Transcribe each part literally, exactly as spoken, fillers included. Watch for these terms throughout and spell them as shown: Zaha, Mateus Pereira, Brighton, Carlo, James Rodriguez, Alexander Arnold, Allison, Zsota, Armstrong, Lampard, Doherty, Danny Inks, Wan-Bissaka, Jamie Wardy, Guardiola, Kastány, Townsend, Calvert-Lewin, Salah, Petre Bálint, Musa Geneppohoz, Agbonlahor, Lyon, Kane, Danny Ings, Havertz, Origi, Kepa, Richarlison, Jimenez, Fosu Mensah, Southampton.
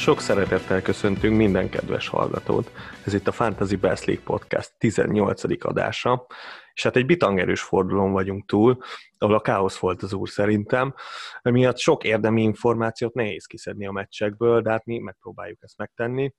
Sok szeretettel köszöntünk minden kedves hallgatót. Ez itt a Fantasy Best League Podcast tizennyolcadik adása, és hát egy bitangerős fordulón vagyunk túl, ahol a káosz volt az úr szerintem, emiatt sok érdemi információt nehéz kiszedni a meccsekből, de hát mi megpróbáljuk ezt megtenni.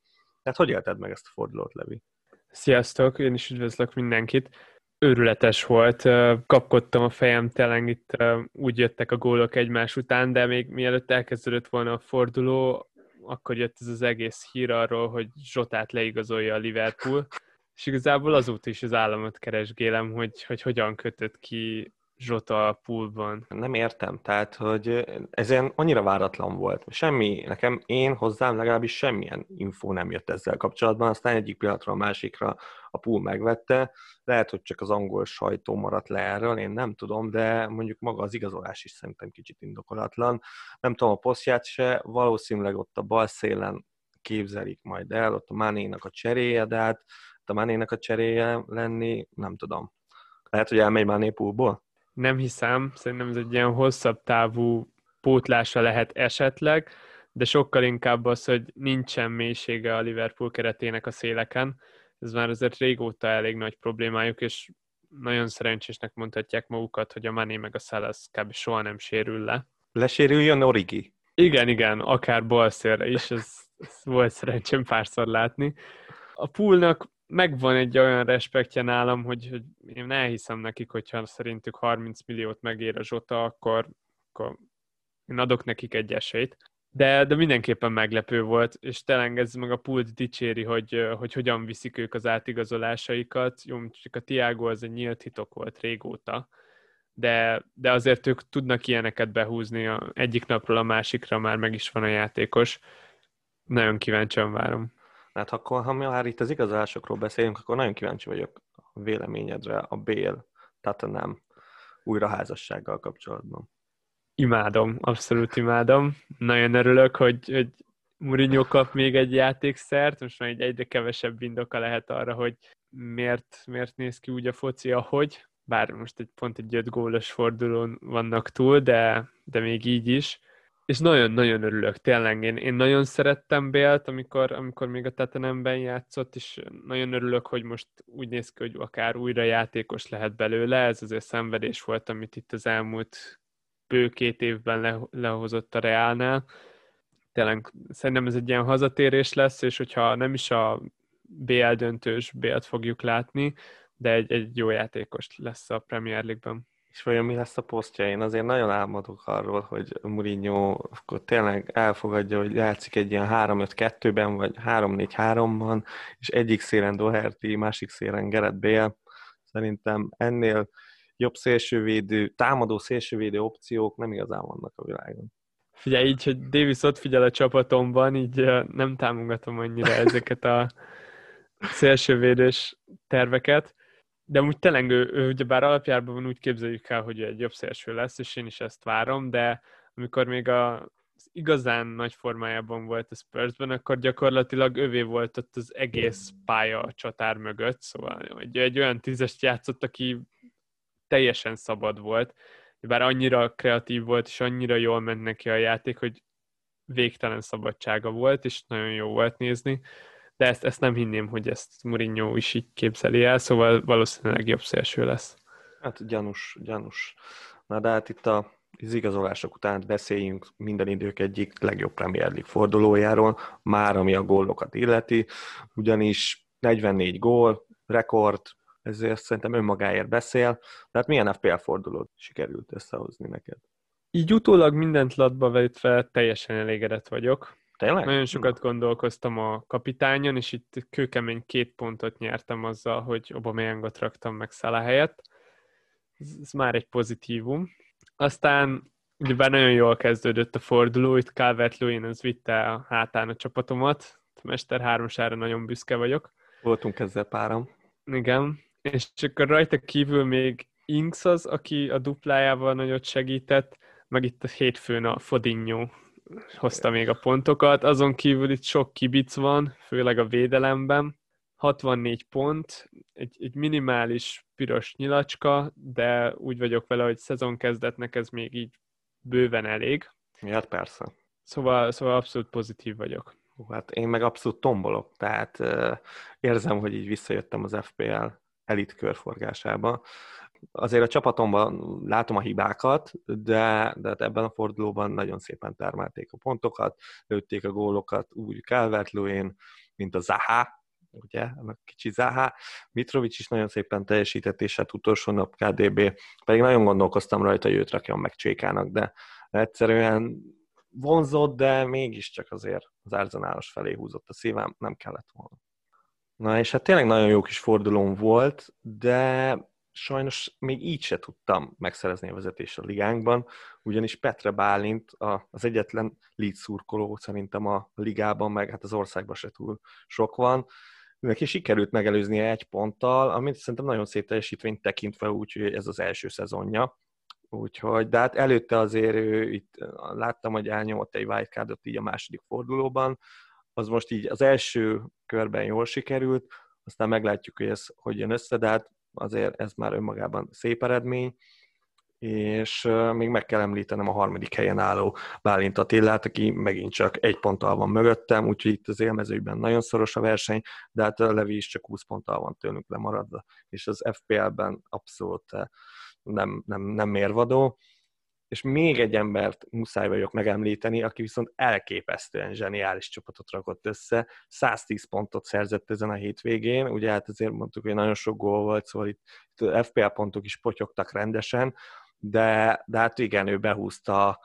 Tehát hogy élted meg ezt a fordulót, Levi? Sziasztok, én is üdvözlök mindenkit. Őrületes volt, kapkodtam a fejem, tényleg itt úgy jöttek a gólok egymás után, de még mielőtt elkezdődött volna a forduló, akkor jött ez az egész hír arról, hogy Zsotát leigazolja a Liverpool, és igazából azóta is az államot keresgélem, hogy, hogy hogyan kötött ki Zsota a poolban. Nem értem, tehát, hogy ez ilyen annyira váratlan volt. Semmi, nekem, én hozzám legalábbis semmilyen infó nem jött ezzel kapcsolatban, aztán egyik pillanatra a másikra a pool megvette. Lehet, hogy csak az angol sajtó maradt le erről, én nem tudom, de mondjuk maga az igazolás is szerintem kicsit indokolatlan. Nem tudom, a posztját se, valószínűleg ott a bal szélen képzelik majd el, ott a Manénak a cseréje, de hát a Manénak a cseréje lenni, nem tudom. Lehet, hogy elmegy Mané poolból? Nem hiszem, szerintem ez egy ilyen hosszabb távú pótlása lehet esetleg, de sokkal inkább az, hogy nincsen mélysége a Liverpool keretének a széleken. Ez már azért régóta elég nagy problémájuk, és nagyon szerencsésnek mondhatják magukat, hogy a Mané meg a Salah kb. Soha nem sérül le. Lesérüljön Origi? Igen, igen, akár balszélre is, ez, ez volt szerencsém párszor látni. A poolnak megvan egy olyan respektje nálam, hogy, hogy én elhiszem nekik, hogyha szerintük harminc milliót megér a Zsota, akkor, akkor én adok nekik egy esélyt. De, de mindenképpen meglepő volt, és tényleg ez meg a pult dicséri, hogy, hogy hogyan viszik ők az átigazolásaikat. Jó, csak a Thiago az egy nyílt hitok volt régóta, de, de azért ők tudnak ilyeneket behúzni, a, egyik napról a másikra már meg is van a játékos. Nagyon kíváncsian várom. Hát akkor, ha már itt az igazolásokról beszélünk, akkor nagyon kíváncsi vagyok a véleményedre a Bale, tehát a nem újraházassággal kapcsolatban. Imádom, abszolút imádom. Nagyon örülök, hogy, hogy Mourinho kap még egy játékszert, most már egy egyre kevesebb indoka lehet arra, hogy miért, miért néz ki úgy a foci, ahogy. Bár most egy, pont egy öt gólos fordulón vannak túl, de, de még így is. És nagyon-nagyon örülök, tényleg. Én, én nagyon szerettem Bale-t, amikor, amikor még a Tottenhamben játszott, és nagyon örülök, hogy most úgy néz ki, hogy akár újra játékos lehet belőle. Ez azért szenvedés volt, amit itt az elmúlt bő két évben le, lehozott a Realnál. Tényleg szerintem ez egy ilyen hazatérés lesz, és hogyha nem is a bé el döntős Bale-t fogjuk látni, de egy, egy jó játékos lesz a Premier League-ben. És vajon mi lesz a posztja? Én azért nagyon álmodok arról, hogy Mourinho akkor tényleg elfogadja, hogy játszik egy ilyen három öt kettőben, vagy három négy háromban, és egyik szélen Doherty, másik szélen Gareth Bale. Szerintem ennél jobb szélsővédő, támadó szélsővédő opciók nem igazán vannak a világon. Figyelj, így, hogy Davis ott figyel a csapatomban, így nem támogatom annyira ezeket a szélsővédős terveket. De amúgy tényleg ő, ő ugyebár alapjárban van, úgy képzeljük el, hogy egy jobb szélső lesz, és én is ezt várom, de amikor még a, az igazán nagy formájában volt a Spursben, akkor gyakorlatilag övé volt ott az egész pálya a csatár mögött, szóval egy, egy olyan tízest játszott, aki teljesen szabad volt, bár annyira kreatív volt, és annyira jól ment neki a játék, hogy végtelen szabadsága volt, és nagyon jó volt nézni. De ezt, ezt nem hinném, hogy ezt Mourinho is így képzeli el, szóval valószínűleg jobb szélső lesz. Hát gyanús, gyanús. Na de hát itt a, az igazolások után beszéljünk minden idők egyik legjobb Premier League fordulójáról, már ami a gólokat illeti, ugyanis negyvennégy gól, rekord, ezért szerintem önmagáért beszél. Tehát milyen ef pé el fordulót sikerült összehozni neked? Így utólag mindent latba vetve teljesen elégedett vagyok. Tényleg? Nagyon sokat gondolkoztam a kapitányon, és itt kőkemény két pontot nyertem azzal, hogy Aubameyangot raktam meg Salah helyett. Ez, ez már egy pozitívum. Aztán ugyebár nagyon jól kezdődött a forduló, itt Calvert-Lewin az vitte a hátán a csapatomat, a Mester hármasára nagyon büszke vagyok. Voltunk ezzel páram. Igen, és akkor rajta kívül még Ings az, aki a duplájával nagyot segített, meg itt a hétfőn a Fodinho hozta még a pontokat, azon kívül itt sok kibic van, főleg a védelemben, hatvannégy pont, egy, egy minimális piros nyilacska, de úgy vagyok vele, hogy szezonkezdetnek ez még így bőven elég. Ja, persze. Szóval, szóval abszolút pozitív vagyok. Hát én meg abszolút tombolok, tehát euh, érzem, hogy így visszajöttem az ef pé el elit körforgásába. Azért a csapatomban látom a hibákat, de, de ebben a fordulóban nagyon szépen termelték a pontokat, lőtték a gólokat úgy Calvert-Lewin, mint a Zaha, ugye, a kicsi Zaha. Mitrovic is nagyon szépen teljesített, és hát utolsó nap ká dé bé, pedig nagyon gondolkoztam rajta, hogy őt rakjam meg Csékának, de egyszerűen vonzott, de mégiscsak azért az Arsenalos felé húzott a szívem, nem kellett volna. Na és hát tényleg nagyon jó kis fordulón volt, de sajnos még így se tudtam megszerezni a vezetést a ligánkban, ugyanis Petre Bálint az egyetlen Leeds szurkoló szerintem a ligában, meg hát az országban se túl sok van. Neki sikerült megelőznie egy ponttal, amit szerintem nagyon szép teljesítményt tekintve, úgyhogy ez az első szezonja. Úgyhogy, de hát előtte azért ő, itt láttam, hogy elnyomott egy wildcardot így a második fordulóban, az most így az első körben jól sikerült, aztán meglátjuk, hogy ez hogy jön össze, de hát azért ez már önmagában szép eredmény, és még meg kell említenem a harmadik helyen álló Bálint Attilát, aki megint csak egy ponttal van mögöttem, úgyhogy itt az élmezőkben nagyon szoros a verseny, de hát a Levi is csak húsz ponttal van tőlünk lemaradva, és az ef pé el-ben abszolút nem, nem, nem mérvadó. És még egy embert muszáj vagyok megemlíteni, aki viszont elképesztően zseniális csapatot rakott össze. száztíz pontot szerzett ezen a hétvégén, ugye hát azért mondtuk, hogy nagyon sok gól volt, szóval itt, itt ef pé el pontok is potyogtak rendesen, de, de hát igen, ő behúzta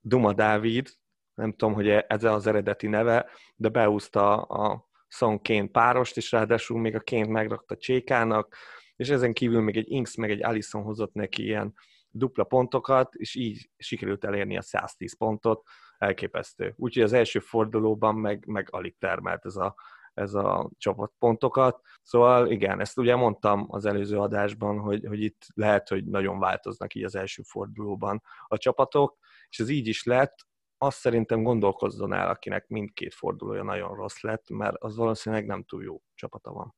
Duma Dávid, nem tudom, hogy ez az eredeti neve, de behúzta a Son-Kane párost, és ráadásul még a Kane-t megrakta Csékának, és ezen kívül még egy Inks, meg egy Alisson hozott neki ilyen dupla pontokat, és így sikerült elérni a száztíz pontot, elképesztő. Úgyhogy az első fordulóban meg, meg alig termelt ez a, ez a csapat pontokat. Szóval igen, ezt ugye mondtam az előző adásban, hogy, hogy itt lehet, hogy nagyon változnak így az első fordulóban a csapatok, és ez így is lett. Azt szerintem gondolkozzon el, akinek mindkét fordulója nagyon rossz lett, mert az valószínűleg nem túl jó csapata van.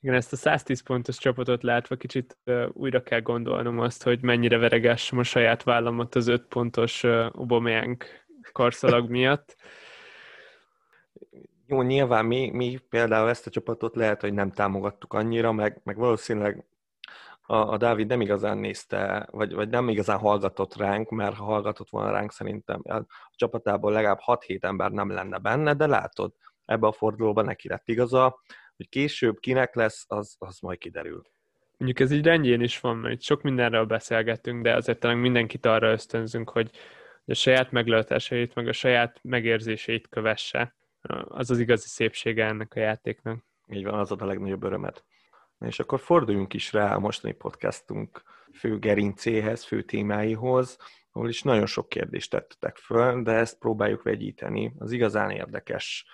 Igen, ezt a száztíz pontos csapatot látva kicsit uh, újra kell gondolnom azt, hogy mennyire veregássam a saját vállamat az öt pontos uh, Aubameyang karszalag miatt. Jó, nyilván mi, mi például ezt a csapatot lehet, hogy nem támogattuk annyira, meg, meg valószínűleg a, a Dávid nem igazán nézte, vagy, vagy nem igazán hallgatott ránk, mert ha hallgatott volna ránk, szerintem a csapatából legalább hat-hét ember nem lenne benne, de látod, ebbe a fordulóban neki lett igaza. Hogy később kinek lesz, az, az majd kiderül. Mondjuk ez így rendjén is van, mert sok mindenről beszélgetünk, de azért talán mindenkit arra ösztönzünk, hogy a saját meglátásait, meg a saját megérzéseit kövesse. Az az igazi szépsége ennek a játéknak. Így van, az ad a legnagyobb örömet. És akkor forduljunk is rá a mostani podcastunk fő gerincéhez, fő témáihoz, ahol is nagyon sok kérdést tettetek föl, de ezt próbáljuk vegyíteni az igazán érdekes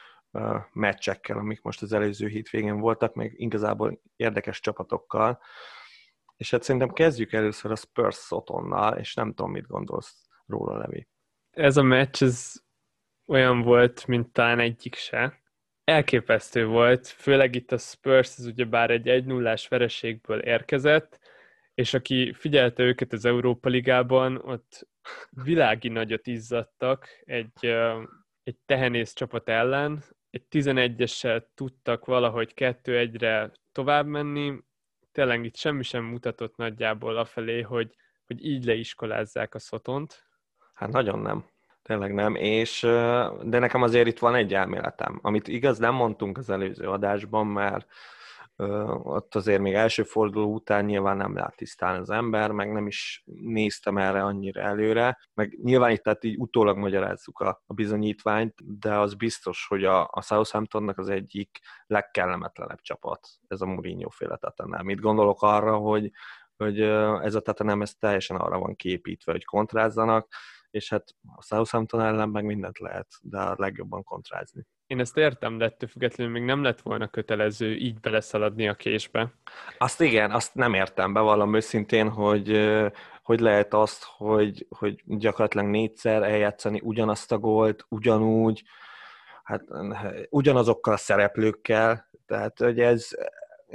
meccsekkel, amik most az előző hétvégén voltak, meg igazából érdekes csapatokkal. És hát szerintem kezdjük először a Spurs Sotonnal, és nem tudom, mit gondolsz róla, Levi. Ez a meccs ez olyan volt, mint talán egyik se. Elképesztő volt, főleg itt a Spurs, ez ugyebár egy egy nullás vereségből érkezett, és aki figyelte őket az Európa Ligában, ott világi nagyot izzadtak egy, egy tehenész csapat ellen, egy tizenegyessel tudtak valahogy kettő egyre tovább menni, tényleg itt semmi sem mutatott nagyjából afelé, hogy, hogy így leiskolázzák a Sotont. Hát nagyon nem, tényleg nem, és de nekem azért itt van egy elméletem, amit igaz nem mondtunk az előző adásban, mert ott azért még első forduló után nyilván nem lát tisztán az ember, meg nem is néztem erre annyira előre, meg nyilván itt tehát így utólag magyarázzuk a, a bizonyítványt, de az biztos, hogy a, a Southamptonnak az egyik legkellemetlenebb csapat ez a Mourinho-féle Tottenham. Mit gondolok arra, hogy, hogy ez a Tottenham ez teljesen arra van kiépítve, hogy kontrázzanak, és hát a Southampton ellen meg mindent lehet, de a legjobban kontrázni. Én ezt értem, de ettől függetlenül még nem lett volna kötelező így beleszaladni a késbe. Azt igen, azt nem értem, bevallom őszintén, hogy hogy lehet azt, hogy, hogy gyakorlatilag négyszer eljátszani ugyanazt a gólt, ugyanúgy, hát ugyanazokkal a szereplőkkel, tehát hogy ez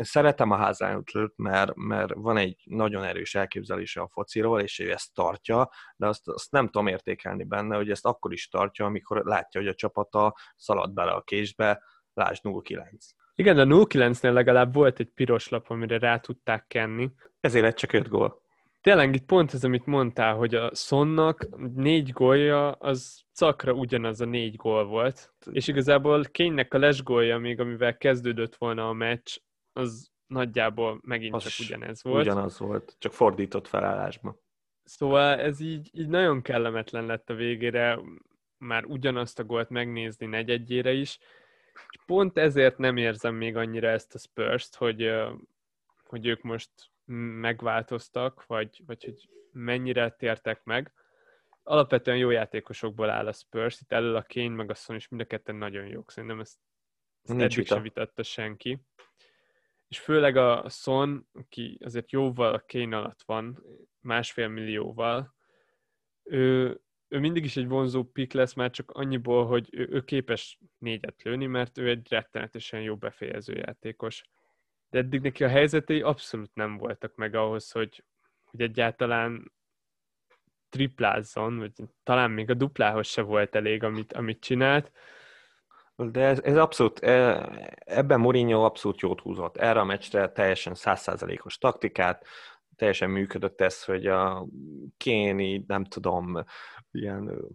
szeretem a Hazártőt, mert, mert van egy nagyon erős elképzelése a fociról, és ő ezt tartja, de azt, azt nem tudom értékelni benne, hogy ezt akkor is tartja, amikor látja, hogy a csapata szalad bele a késbe, lásd nulla kilenc. Igen, a nulla kilencnél legalább volt egy piros lap, amire rá tudták kenni. Ezért lett csak öt gól. Tényleg itt pont ez, amit mondtál, hogy a Sonnak négy gólja, az szakra ugyanaz a négy gól volt. És igazából Kénynek a lesgólja még, amivel kezdődött volna a meccs, az nagyjából megint az csak ugyanez volt. Ugyanaz volt, csak fordított felállásban. Szóval ez így, így nagyon kellemetlen lett a végére, már ugyanazt a gólt megnézni negyedjére is. És pont ezért nem érzem még annyira ezt a Spurs-t, hogy, hogy ők most megváltoztak, vagy, vagy hogy mennyire tértek meg. Alapvetően jó játékosokból áll a Spurs, itt elől a Kane, meg a Son is mind a ketten nagyon jók. Szerintem ezt, ezt eddig sem vitatta senki. És főleg a Son, aki azért jóval a Kane alatt van, másfél millióval, ő, ő mindig is egy vonzó pick lesz, már csak annyiból, hogy ő, ő képes négyet lőni, mert ő egy rettenetesen jó befejező játékos. De eddig neki a helyzetei abszolút nem voltak meg ahhoz, hogy, hogy egyáltalán triplázzon, vagy talán még a duplához se volt elég, amit, amit csinált. De ez, ez abszolút, ebben Mourinho abszolút jót húzott. Erre a meccsre teljesen száz százalékos taktikát, teljesen működött ez, hogy a Kane, nem tudom, ilyen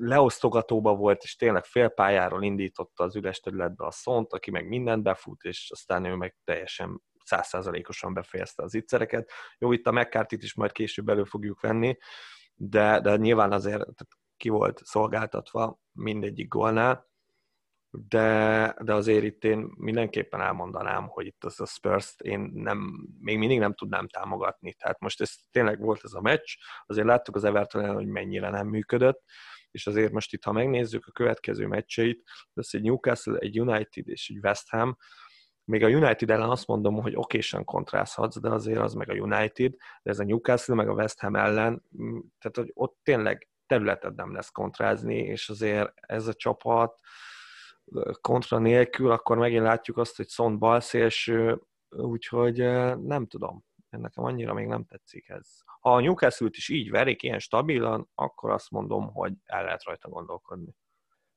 leosztogatóba volt, és tényleg félpályáról indította az üres területbe a Sont, aki meg mindent befut, és aztán ő meg teljesen száz százalékosan befejezte az ittszereket. Jó, itt a McCarthy-t is majd később elő fogjuk venni, de, de nyilván azért ki volt szolgáltatva mindegyik gólnál, de, de azért itt én mindenképpen elmondanám, hogy itt az a Spurs-t én nem, még mindig nem tudnám támogatni. Tehát most ez tényleg volt ez a meccs, azért láttuk az Everton-en, hogy mennyire nem működött, és azért most itt, ha megnézzük a következő meccseit, lesz egy Newcastle, egy United és egy West Ham. Még a United ellen azt mondom, hogy okésen kontrázhatsz, de azért az meg a United, de ez a Newcastle meg a West Ham ellen, tehát hogy ott tényleg területed nem lesz kontrázni, és azért ez a csapat kontra nélkül, akkor megint látjuk azt, hogy Son balszélső, úgyhogy nem tudom. Nekem annyira még nem tetszik ez. Ha a Newcastle-t is így verik, ilyen stabilan, akkor azt mondom, hogy el lehet rajta gondolkodni.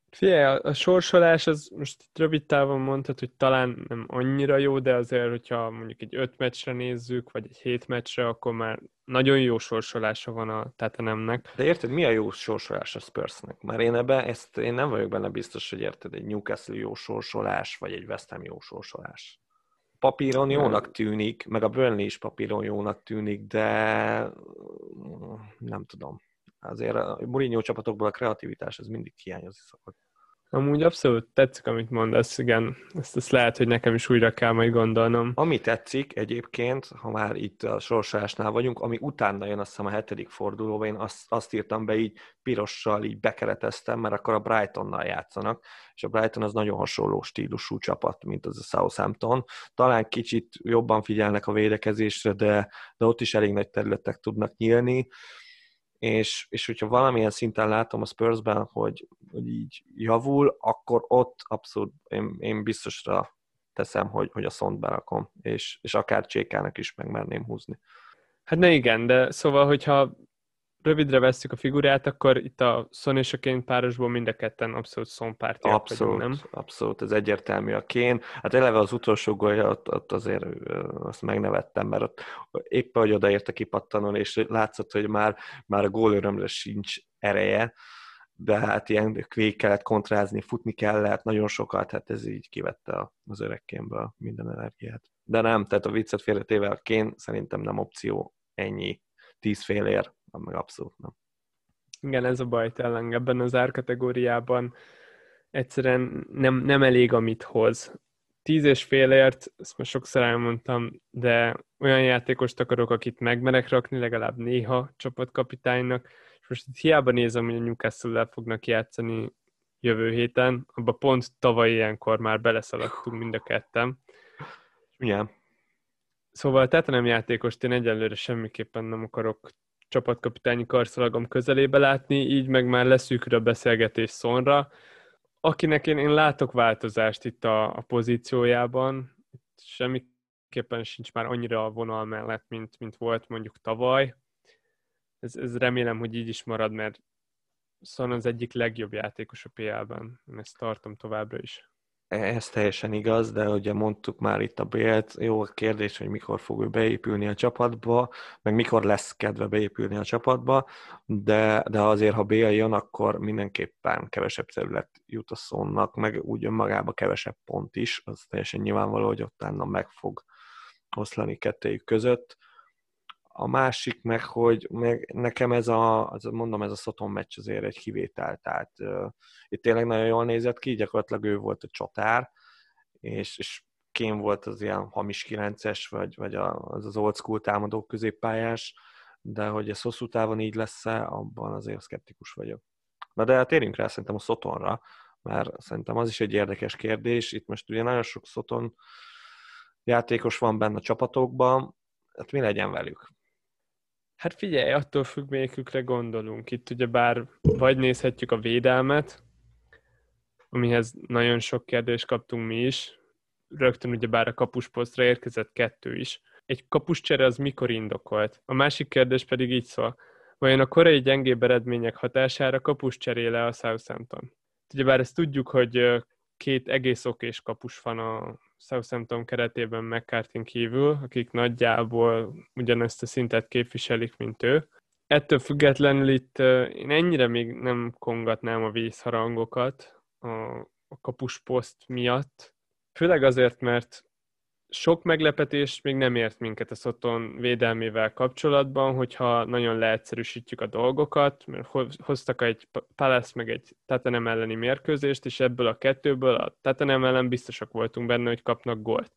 Figyelj, a sorsolás, az most rövid távon mondtad, hogy talán nem annyira jó, de azért, hogyha mondjuk egy öt meccsre nézzük, vagy egy hét meccsre, akkor már nagyon jó sorsolása van a Tottenhamnek. De érted, mi a jó sorsolás a Spursnek? Mert én ebben, ezt én nem vagyok benne biztos, hogy érted, egy Newcastle jó sorsolás, vagy egy West Ham jó sorsolás. Papíron jónak tűnik, meg a Burnley is papíron jónak tűnik, de nem tudom. Azért a Mourinho csapatokból a kreativitás az mindig hiányozni szokott. Amúgy abszolút tetszik, amit mondasz, igen. Ezt, ezt lehet, hogy nekem is újra kell majd gondolnom. Ami tetszik egyébként, ha már itt a sorsolásnál vagyunk, ami utána jön, azt hiszem a hetedik fordulóban, én azt, azt írtam be így pirossal, így bekereteztem, mert akkor a Brightonnal játszanak, és a Brighton az nagyon hasonló stílusú csapat, mint az a Southampton. Talán kicsit jobban figyelnek a védekezésre, de, de ott is elég nagy területek tudnak nyílni. És, és hogyha valamilyen szinten látom a Spursben, hogy, hogy így javul, akkor ott abszolút én, én biztosra teszem, hogy, hogy a Sont berakom, és, és akár Csékának is megmerném húzni. Hát ne igen, de szóval, hogyha rövidre vesszük a figurát, akkor itt a Son és a Kane párosból mind a ketten abszolút Son pártiak abszolút, vagyunk, nem? Abszolút, ez egyértelmű a Kane. Hát eleve az utolsó gólja, ott, ott azért azt megnevettem, mert ott éppen, hogy odaért a kipattanón, és látszott, hogy már, már a gólörömre sincs ereje, de hát ilyen végig kellett kontrázni, futni kellett, nagyon sokat, hát ez így kivette az öreg Kane-ből minden energiát. De nem, tehát a viccet félretéve a Kane szerintem nem opció, ennyi, tíz félér. Meg abszolút nem. Igen, ez a baj tényleg ebben az árkategóriában egyszerűen nem, nem elég, amit hoz. Tíz és félért, ezt most sokszor elmondtam, de olyan játékost akarok, akit megmerek rakni, legalább néha csapatkapitánynak, és most hiába nézem, hogy a Newcastle-lel fognak játszani jövő héten, abba pont tavaly ilyenkor már beleszaladtunk mind a ketten. Igen. Szóval tehát nem játékost én egyelőre semmiképpen nem akarok csapatkapitányi karszalagom közelébe látni, így meg már leszűkül a beszélgetés Sonra, akinek én, én látok változást itt a, a pozíciójában, itt semmi semmiképpen sincs már annyira a vonal mellett, mint, mint volt mondjuk tavaly. Ez, ez remélem, hogy így is marad, mert szóval az egyik legjobb játékos a pé el-ben. Én ezt tartom továbbra is. Ez teljesen igaz, de ugye mondtuk már itt a bé el-t, jó kérdés, hogy mikor fog ő beépülni a csapatba, meg mikor lesz kedve beépülni a csapatba, de, de azért, ha bé el jön, akkor mindenképpen kevesebb terület jut a szónak, meg úgy önmagába kevesebb pont is, az teljesen nyilvánvaló, hogy ott állna meg fog oszlani kettőjük között. A másik meg, hogy meg nekem ez a, mondom, ez a Soton meccs azért egy kivétel, tehát uh, itt tényleg nagyon jól nézett ki, gyakorlatilag ő volt a csatár, és, és Kane volt az ilyen hamis kilences, vagy, vagy az az old school támadó középpályás, de hogy ez hosszú távon így lesz-e, abban azért szkeptikus vagyok. Na de térjünk rá szerintem a Sotonra, mert szerintem az is egy érdekes kérdés, itt most ugye nagyon sok Soton játékos van benne a csapatokban, hát mi legyen velük? Hát figyelj, attól függ, melyikükre gondolunk. Itt ugye bár vagy nézhetjük a védelmet, amihez nagyon sok kérdést kaptunk mi is. Rögtön ugye bár a kapusposztra érkezett kettő is. Egy kapuscsere az mikor indokolt? A másik kérdés pedig így szól. Vajon a korai gyengébb eredmények hatására kapus cseréle a Southampton? Ugye bár ezt tudjuk, hogy két egész okés kapus van a Southampton keretében McCarthy kívül, akik nagyjából ugyanezt a szintet képviselik, mint ő. Ettől függetlenül itt én ennyire még nem kongatnám a vészharangokat a kapusposzt miatt. Főleg azért, mert sok meglepetés még nem ért minket a Soton védelmével kapcsolatban, hogyha nagyon leegyszerűsítjük a dolgokat, mert hoztak egy Palace meg egy Tottenham elleni mérkőzést, és ebből a kettőből a Tottenham ellen biztosak voltunk benne, hogy kapnak gólt.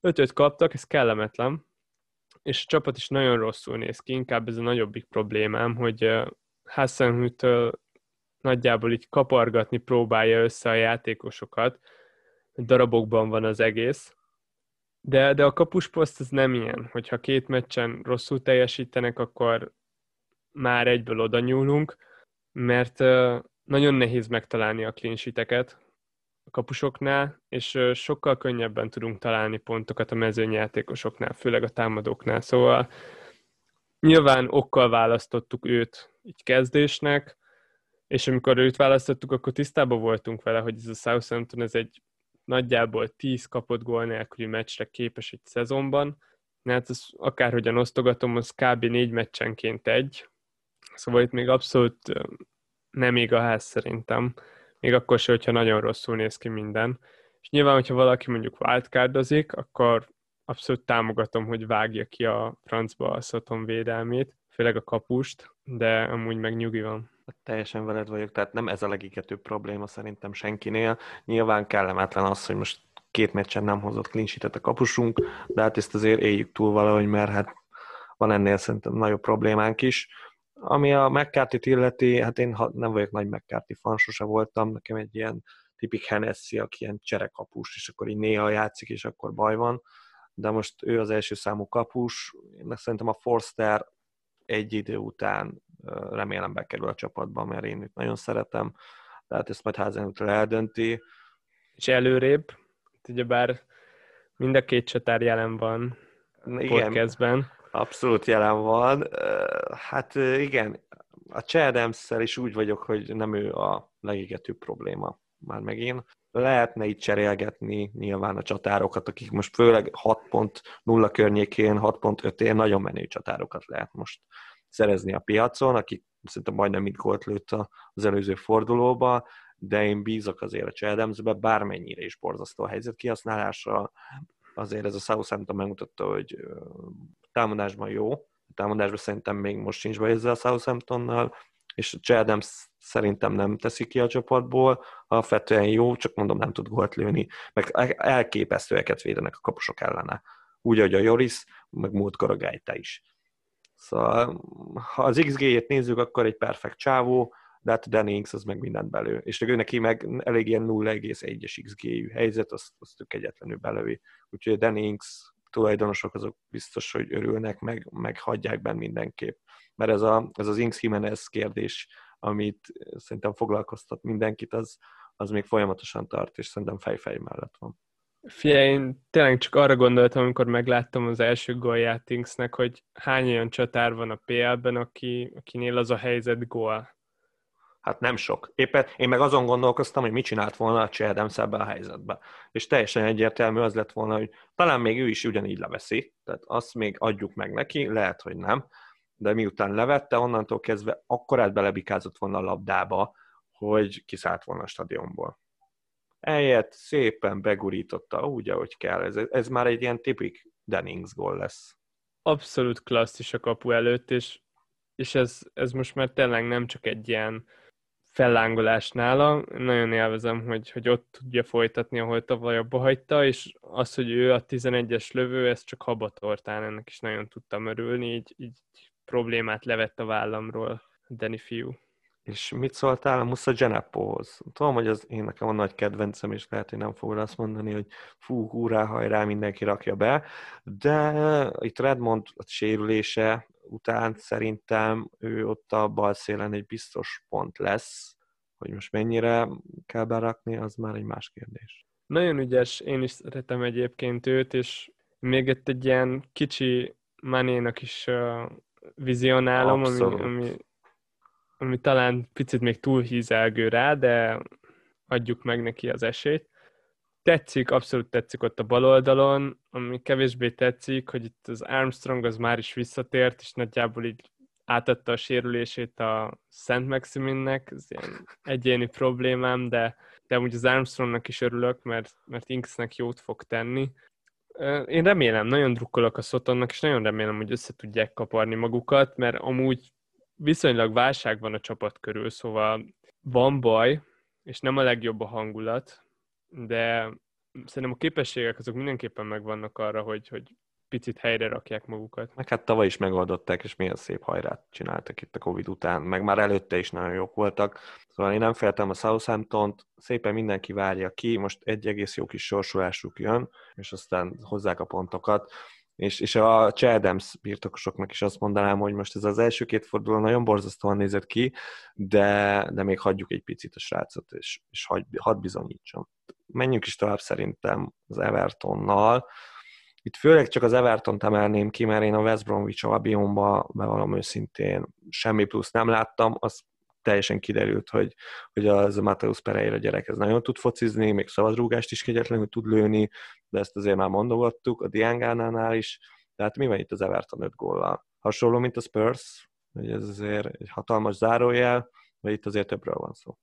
öt-öt kaptak, ez kellemetlen, és a csapat is nagyon rosszul néz ki, inkább ez a nagyobbik problémám, hogy Hasenhüttől nagyjából így kapargatni próbálja össze a játékosokat, darabokban van az egész. De, de a kapusposzt az nem ilyen, hogyha két meccsen rosszul teljesítenek, akkor már egyből oda nyúlunk, mert nagyon nehéz megtalálni a clean sheet-eket a kapusoknál, és sokkal könnyebben tudunk találni pontokat a mezőnyjátékosoknál, főleg a támadóknál. Szóval nyilván okkal választottuk őt így kezdésnek, és amikor őt választottuk, akkor tisztában voltunk vele, hogy ez a Southampton ez egy nagyjából tíz kapott gól nélküli meccsre képes egy szezonban. Hát ez akárhogyan osztogatom, az kb. négy meccsenként egy. Szóval itt még abszolút nem ég a ház szerintem. Még akkor se, hogyha nagyon rosszul néz ki minden. És nyilván, hogyha valaki mondjuk wildcardozik, akkor abszolút támogatom, hogy vágja ki a francba a Soton védelmét, főleg a kapust, de amúgy meg nyugi van. Teljesen veled vagyok, tehát nem ez a legigetőbb probléma szerintem senkinél. Nyilván kellemetlen az, hogy most két meccsen nem hozott clean sheetet a kapusunk, de hát ezt azért éljük túl valahogy, mert hát van ennél szerintem nagyobb problémánk is. Ami a McCarthy-t illeti, hát én nem vagyok nagy McCarthy fan, sose voltam, nekem egy ilyen tipik Hennessy, aki ilyen cserekapus, és akkor így néha játszik, és akkor baj van, de most ő az első számú kapus, én szerintem a Forster egy idő után remélem bekerül a csapatba, mert én itt nagyon szeretem, tehát ezt majd Hasenhüttl eldönti. És előrébb, ugyebár mind a két csatár jelen van a podcastben. Abszolút jelen van. Hát igen, a Che Adams-szel is úgy vagyok, hogy nem ő a legégetőbb probléma már megint. Lehetne itt cserélgetni nyilván a csatárokat, akik most főleg hat pont nulla környékén, hat pont ötén nagyon menő csatárokat lehet most szerezni a piacon, akik szerintem majdnem mind gólt lőtt az előző fordulóba, de én bízok azért a Che Adamsbe, bármennyire is borzasztó a helyzet kihasználása. Azért ez a Southampton megmutatta, hogy támadásban jó, a támadásban szerintem még most sincs be ezzel a Southamptonnal, és a Che Adams szerintem nem teszi ki a csapatból, alapvetően jó, csak mondom, nem tud gólt lőni, meg elképesztőeket védenek a kapusok ellene. Úgy, ahogy a Joris, meg múltkor a Gaita is. Szóval, ha az iksz gé-jét nézzük, akkor egy perfekt csávó, de hát a Danny Inks az meg mindent belő. És ő neki meg elég ilyen nulla egész egyes iksz gé-jű helyzet, azt, azt tök egyetlenül belövi. Úgyhogy a Danny Inks tulajdonosok azok biztos, hogy örülnek, meg, meg hagyják benne mindenképp. Mert ez, a, ez az Inks Jimenez kérdés, amit szerintem foglalkoztat mindenkit, az, az még folyamatosan tart, és szerintem fej-fej mellett van. Figyelj, én tényleg csak arra gondoltam, amikor megláttam az első gólját Inksnek, hogy hány olyan csatár van a pé el-ben, aki, akinél az a helyzet gól. Hát nem sok. Éppen én meg azon gondolkoztam, hogy mit csinált volna a Che Adams ebben a helyzetben. És teljesen egyértelmű az lett volna, hogy talán még ő is ugyanígy leveszi, tehát azt még adjuk meg neki, lehet, hogy nem, de miután levette, onnantól kezdve akkorát belebikázott volna a labdába, hogy kiszállt volna a stadionból. Eljött, szépen begurította úgy, ahogy kell. Ez, ez már egy ilyen tipik Danny Inks gól lesz. Abszolút klasszis a kapu előtt, és, és ez, ez most már tényleg nem csak egy ilyen fellángolás nála. Nagyon élvezem, hogy, hogy ott tudja folytatni, ahol tavaly abba hagyta, és az, hogy ő a tizenegyes lövő, ez csak habatortán, ennek is nagyon tudtam örülni, így, így problémát levett a vállamról Danny fiú. És mit szóltál a Musa Geneppohoz? Tudom, hogy az én nekem a nagy kedvencem, és lehet, hogy nem fogod azt mondani, hogy fú, húrá, hajrá, mindenki rakja be, de itt Redmond sérülése után szerintem ő ott a bal szélen egy biztos pont lesz, hogy most mennyire kell berakni, az már egy más kérdés. Nagyon ügyes, én is szeretem egyébként őt, és még itt egy ilyen kicsi Manénak is uh, vizionálom, ami, ami, ami talán picit még túlhízelgő rá, de adjuk meg neki az esélyt. Tetszik, abszolút tetszik ott a bal oldalon, ami kevésbé tetszik, hogy itt az Armstrong az már is visszatért, és nagyjából így átadta a sérülését a Saint-Maximinnek, ez ilyen egyéni problémám, de, de amúgy az Armstrongnak is örülök, mert, mert Inksnek jót fog tenni. Én remélem, nagyon drukkolok a Sotonnak, és nagyon remélem, hogy össze tudják kaparni magukat, mert amúgy viszonylag válság van a csapat körül, szóval van baj, és nem a legjobb a hangulat, de szerintem a képességek azok mindenképpen megvannak arra, hogy, hogy picit helyre rakják magukat. Meg hát tavaly is megoldották, és milyen szép hajrát csináltak itt a Covid után, meg már előtte is nagyon jók voltak. Szóval én nem féltem a Southampton-t, szépen mindenki várja ki, most egy egész jó kis sorsolásuk jön, és aztán hozzák a pontokat. És, és a Che Adams birtokosoknak is azt mondanám, hogy most ez az első két forduló nagyon borzasztóan nézett ki, de, de még hagyjuk egy picit a srácot, és, és hadd had bizonyítsam. Menjünk is tovább szerintem az Evertonnal. Itt főleg csak az Evertont emelném ki, mert én a West Bromwich Albionba, bevallom őszintén, semmi plusz nem láttam, az teljesen kiderült, hogy, hogy az Mateus Pereira gyerek ez nagyon tud focizni, még szabadrúgást is kegyetlenül tud lőni, de ezt azért már mondogattuk, a Diangánánál is, tehát mi van itt az Everton öt góllal? Hasonló, mint a Spurs, hogy ez azért egy hatalmas zárójel, vagy itt azért többről van szó?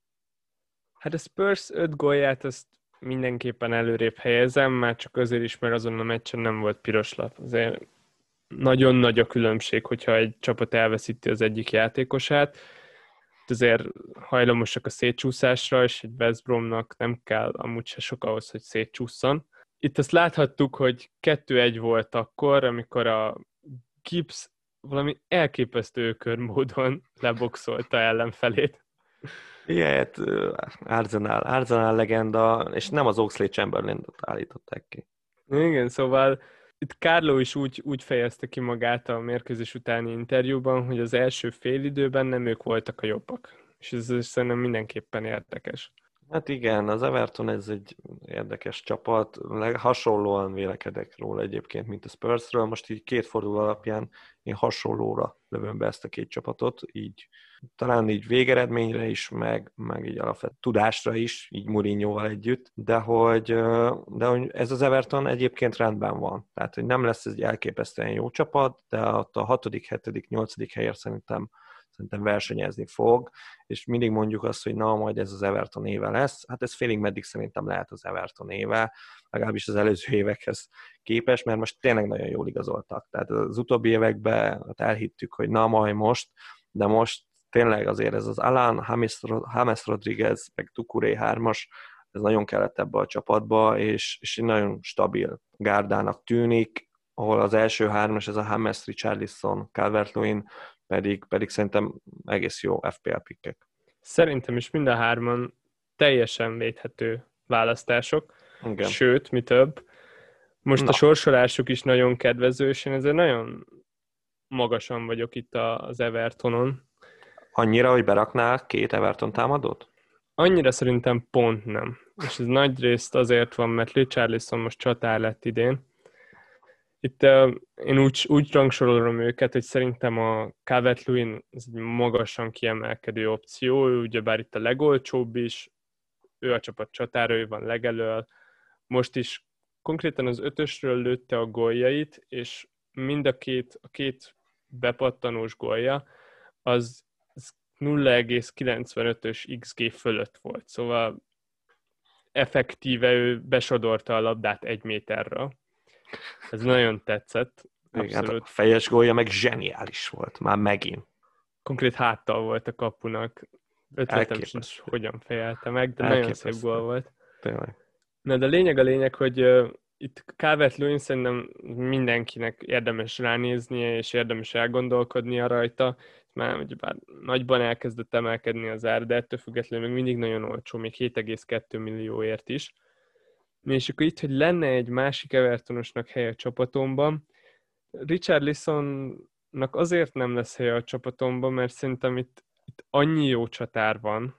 Hát a Spurs öt gólját azt mindenképpen előrébb helyezem, már csak azért is, mert azon a meccsen nem volt piros lap. Azért nagyon nagy a különbség, hogyha egy csapat elveszíti az egyik játékosát, azért hajlamosak a szétcsúszásra, és egy West Bromnak nem kell amúgy se sok ahhoz, hogy szétcsúszson. Itt azt láthattuk, hogy kettő egy volt akkor, amikor a Gibbs valami elképesztő körmódon leboxolta ellenfelét. Ilyet, Arsenal, Arsenal legenda, és nem az Oxlade-Chamberlaint állították ki. Igen, szóval itt Carlo is úgy, úgy fejezte ki magát a mérkőzés utáni interjúban, hogy az első fél időben nem ők voltak a jobbak. És ez szerintem mindenképpen érdekes. Hát igen, az Everton ez egy érdekes csapat. Hasonlóan vélekedek róla egyébként, mint a Spursről. Most így két forduló alapján én hasonlóra lövöm be ezt a két csapatot. Így talán így végeredményre is, meg, meg így alapvető tudásra is, így Mourinhoval együtt, de hogy, de hogy ez az Everton egyébként rendben van. Tehát, hogy nem lesz ez egy elképesztően jó csapat, de ott a hatodik, hetedik, nyolcadik helyért szerintem szerintem versenyezni fog, és mindig mondjuk azt, hogy na, majd ez az Everton éve lesz. Hát ez félig meddig szerintem lehet az Everton éve, legalábbis az előző évekhez képest, mert most tényleg nagyon jól igazoltak. Tehát az utóbbi években hát elhittük, hogy na, majd most, de most tényleg azért ez az Alan, James Rodriguez, meg Tukuré hármas, ez nagyon kellett ebbe a csapatba, és, és nagyon stabil gárdának tűnik, ahol az első hármas, ez a James, Richarlison, Calvert-Lewin, Pedig, pedig szerintem egész jó ef pé el pikkek. Szerintem is mind a hárman teljesen védhető választások, igen. Sőt, mi több. Most na. A sorsolásuk is nagyon kedvező, és én ezért nagyon magasan vagyok itt az Evertonon. Annyira, hogy beraknál két Everton támadót? Annyira szerintem pont nem. és ez nagyrészt azért van, mert Richarlison most csatár lett idén. Itt uh, én úgy, úgy rangsorolom őket, hogy szerintem a Calvert-Lewin ez egy magasan kiemelkedő opció, ő ugyebár itt a legolcsóbb is, ő a csapat csatára, ő van legelől, most is konkrétan az ötösről lőtte a góljait, és mind a két, a két bepattanós gólja, az nulla egész kilencvenötös iksz gé fölött volt, szóval effektíve ő besodorta a labdát egy méterre. Ez nagyon tetszett. Igen, a fejes gólja meg zseniális volt, már megint. Konkrét háttal volt a kapunak. Ötletem sincs, hogyan fejelte meg, de nagyon szép gól volt. Tényleg. Na, de a lényeg a lényeg, hogy uh, itt Calvert-Lewin szerintem mindenkinek érdemes ránéznie, és érdemes elgondolkodnia rajta. Már ugyebár nagyban elkezdett emelkedni az ár, de ettől függetlenül még mindig nagyon olcsó, még hét egész kettő millióért is. És akkor itt, hogy lenne egy másik Evertonosnak helye a csapatomban, Richarlisonnak azért nem lesz helye a csapatomban, mert szerintem itt, itt annyi jó csatár van,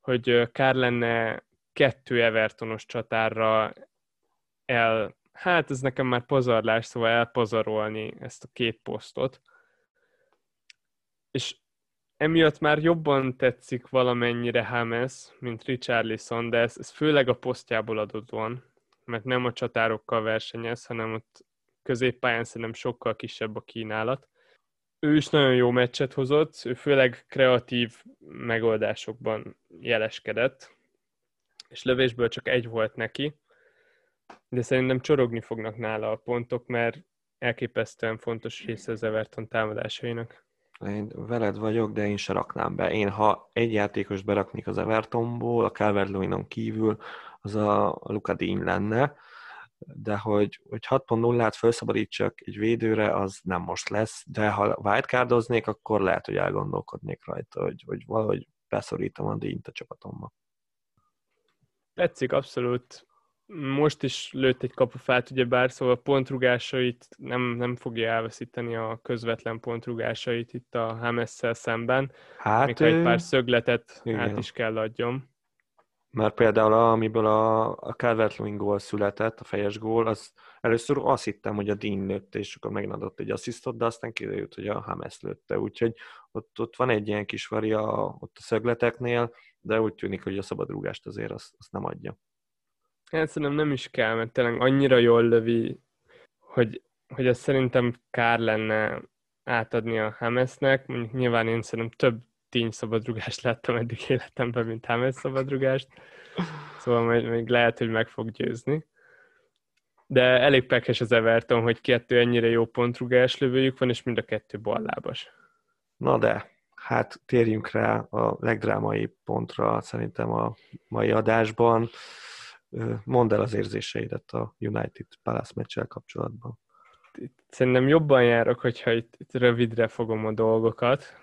hogy kár lenne kettő Evertonos csatárra el, hát ez nekem már pazarlás, szóval elpazarolni ezt a két posztot. És emiatt már jobban tetszik valamennyire James, mint Richarlison, de ez, ez főleg a posztjából adódóan, mert nem a csatárokkal versenyez, hanem ott középpályán szerintem sokkal kisebb a kínálat. Ő is nagyon jó meccset hozott, ő főleg kreatív megoldásokban jeleskedett, és lövésből csak egy volt neki, de szerintem csorogni fognak nála a pontok, mert elképesztően fontos része az Everton támadásainak. Én veled vagyok, de én se raknám be. Én, ha egy játékost beraknék az Evertonból, a Calvert-Lewinon kívül, az a Luka Díny lenne, de hogy, hogy hat pont nullát felszabadítsak egy védőre, az nem most lesz, de ha wildcardoznék, akkor lehet, hogy elgondolkodnék rajta, hogy, hogy valahogy beszorítom a Dínyt a csapatomba. Tetszik, abszolút. Most is lőtt egy kapufát, ugyebár, szóval pontrugásait nem, nem fogja elveszíteni a közvetlen pontrugásait itt a Hamesszel szemben. Hát még ő... egy pár szögletet igen. Át is kell adjam. Mert például amiből a, a Calvert-Lewin gól született, a fejes gól, az először azt hittem, hogy a Dean lőtte, és akkor megadott egy asszisztot, de aztán kiderült, hogy a James lőtte. Úgyhogy ott, ott van egy ilyen kis varia ott a szögleteknél, de úgy tűnik, hogy a szabadrúgást azért azt, azt nem adja. Hát szerintem nem is kell, mert tényleg annyira jól lövi, hogy, hogy ez szerintem kár lenne átadni a Hamesnek. Mondjuk nyilván én szerintem több Díny szabadrugást láttam eddig életemben, mint James szabadrugást. Szóval még, még lehet, hogy meg fog győzni. De elég pekes az Everton, hogy kettő ennyire jó pontrugás lövőjük van, és mind a kettő ballábas. Na de, hát térjünk rá a legdrámai pontra szerintem a mai adásban. Mondd el az érzéseidet a United Palace meccsel kapcsolatban. Itt szerintem jobban járok, hogyha itt, itt rövidre fogom a dolgokat.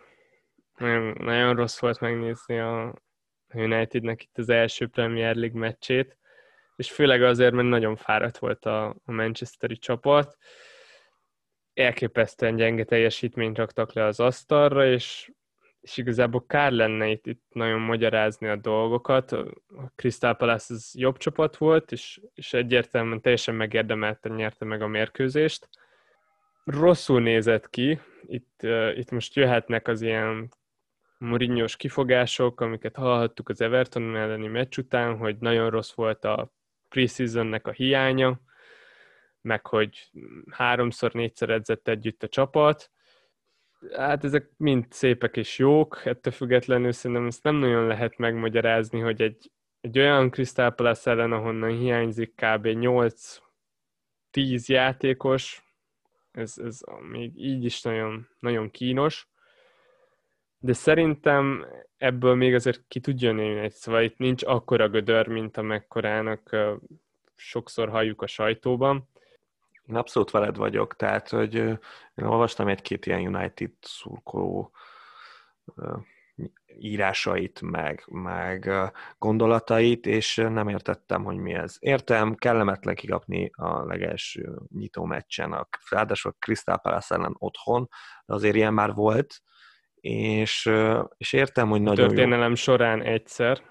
Nagyon, nagyon rossz volt megnézni a Unitednek itt az első Premier League meccsét, és főleg azért, mert nagyon fáradt volt a, a manchesteri csapat. Elképesztően gyenge teljesítményt raktak le az asztalra, és és igazából kár lenne itt, itt nagyon magyarázni a dolgokat. A Crystal Palace az jobb csapat volt, és, és egyértelműen teljesen megérdemelten nyerte meg a mérkőzést. Rosszul nézett ki, itt, uh, itt most jöhetnek az ilyen Mourinho-s kifogások, amiket hallhattuk az Everton elleni meccs után, hogy nagyon rossz volt a pre-seasonnek a hiánya, meg hogy háromszor, négyszer edzett együtt a csapat. Hát ezek mind szépek és jók, ettől függetlenül szerintem ezt nem nagyon lehet megmagyarázni, hogy egy, egy olyan Crystal Palace ellen, ahonnan hiányzik kb. nyolc-tíz játékos, ez, ez még így is nagyon, nagyon kínos, de szerintem ebből még azért ki tud jönni, szóval itt nincs akkora gödör, mint amekkorának sokszor halljuk a sajtóban. Én abszolút veled vagyok, tehát, hogy én olvastam egy-két ilyen United szurkoló írásait, meg, meg gondolatait, és nem értettem, hogy mi ez. Értem, kellemetlen kikapni a legelső nyitó meccsen, ráadásul Crystal Palace ellen otthon, de azért ilyen már volt, és, és értem, hogy nagyon jó. Történelem során egyszer.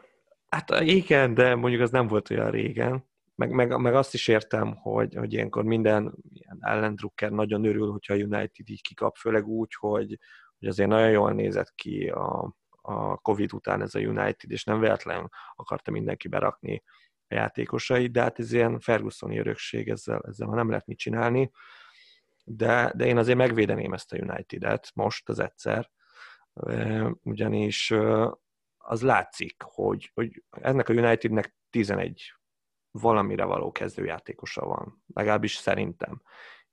Hát igen, de mondjuk az nem volt olyan régen. Meg, meg, meg azt is értem, hogy, hogy ilyenkor minden ilyen ellendrukker nagyon örül, hogyha a United így kikap, főleg úgy, hogy, hogy azért nagyon jól nézett ki a, a Covid után ez a United, és nem véletlen akarta mindenki berakni a játékosait, de hát ez ilyen Ferguson-i örökség, ezzel, ezzel már nem lehet mit csinálni, de, de én azért megvédeném ezt a United-et most az egyszer, ugyanis az látszik, hogy, hogy ennek a Unitednek tizenegy valamire való kezdőjátékosa van, legalábbis szerintem.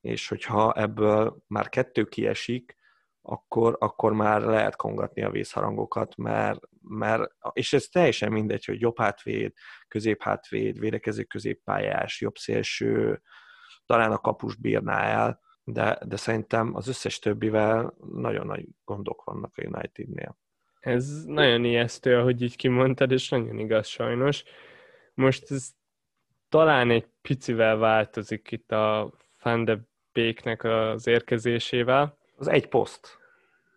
És hogyha ebből már kettő kiesik, akkor, akkor már lehet kongatni a vészharangokat, mert, mert, és ez teljesen mindegy, hogy jobb hátvéd, középhátvéd, védekező középpályás, jobb szélső, talán a kapust bírná el, de, de szerintem az összes többivel nagyon nagy gondok vannak a Unitednél. Ez nagyon ijesztő, ahogy így kimondtad, és nagyon igaz sajnos. Most ez talán egy picivel változik itt a Van de Beeknek az érkezésével. Az egy poszt.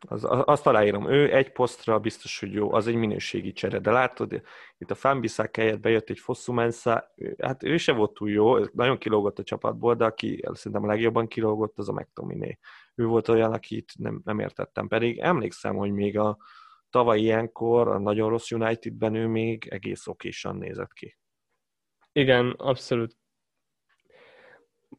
Az, azt aláírom. Ő egy posztra biztos, hogy jó, az egy minőségi csere. De látod, itt a Wan-Bissaka helyett bejött egy Fosu Mensah, hát ő se volt túl jó, nagyon kilógott a csapatból, de aki szerintem a legjobban kilógott, az a McTominay. Ő volt olyan, akit nem, nem értettem. Pedig emlékszem, hogy még a tavaly ilyenkor a nagyon rossz Unitedben ő még egész okésan nézett ki. Igen, abszolút.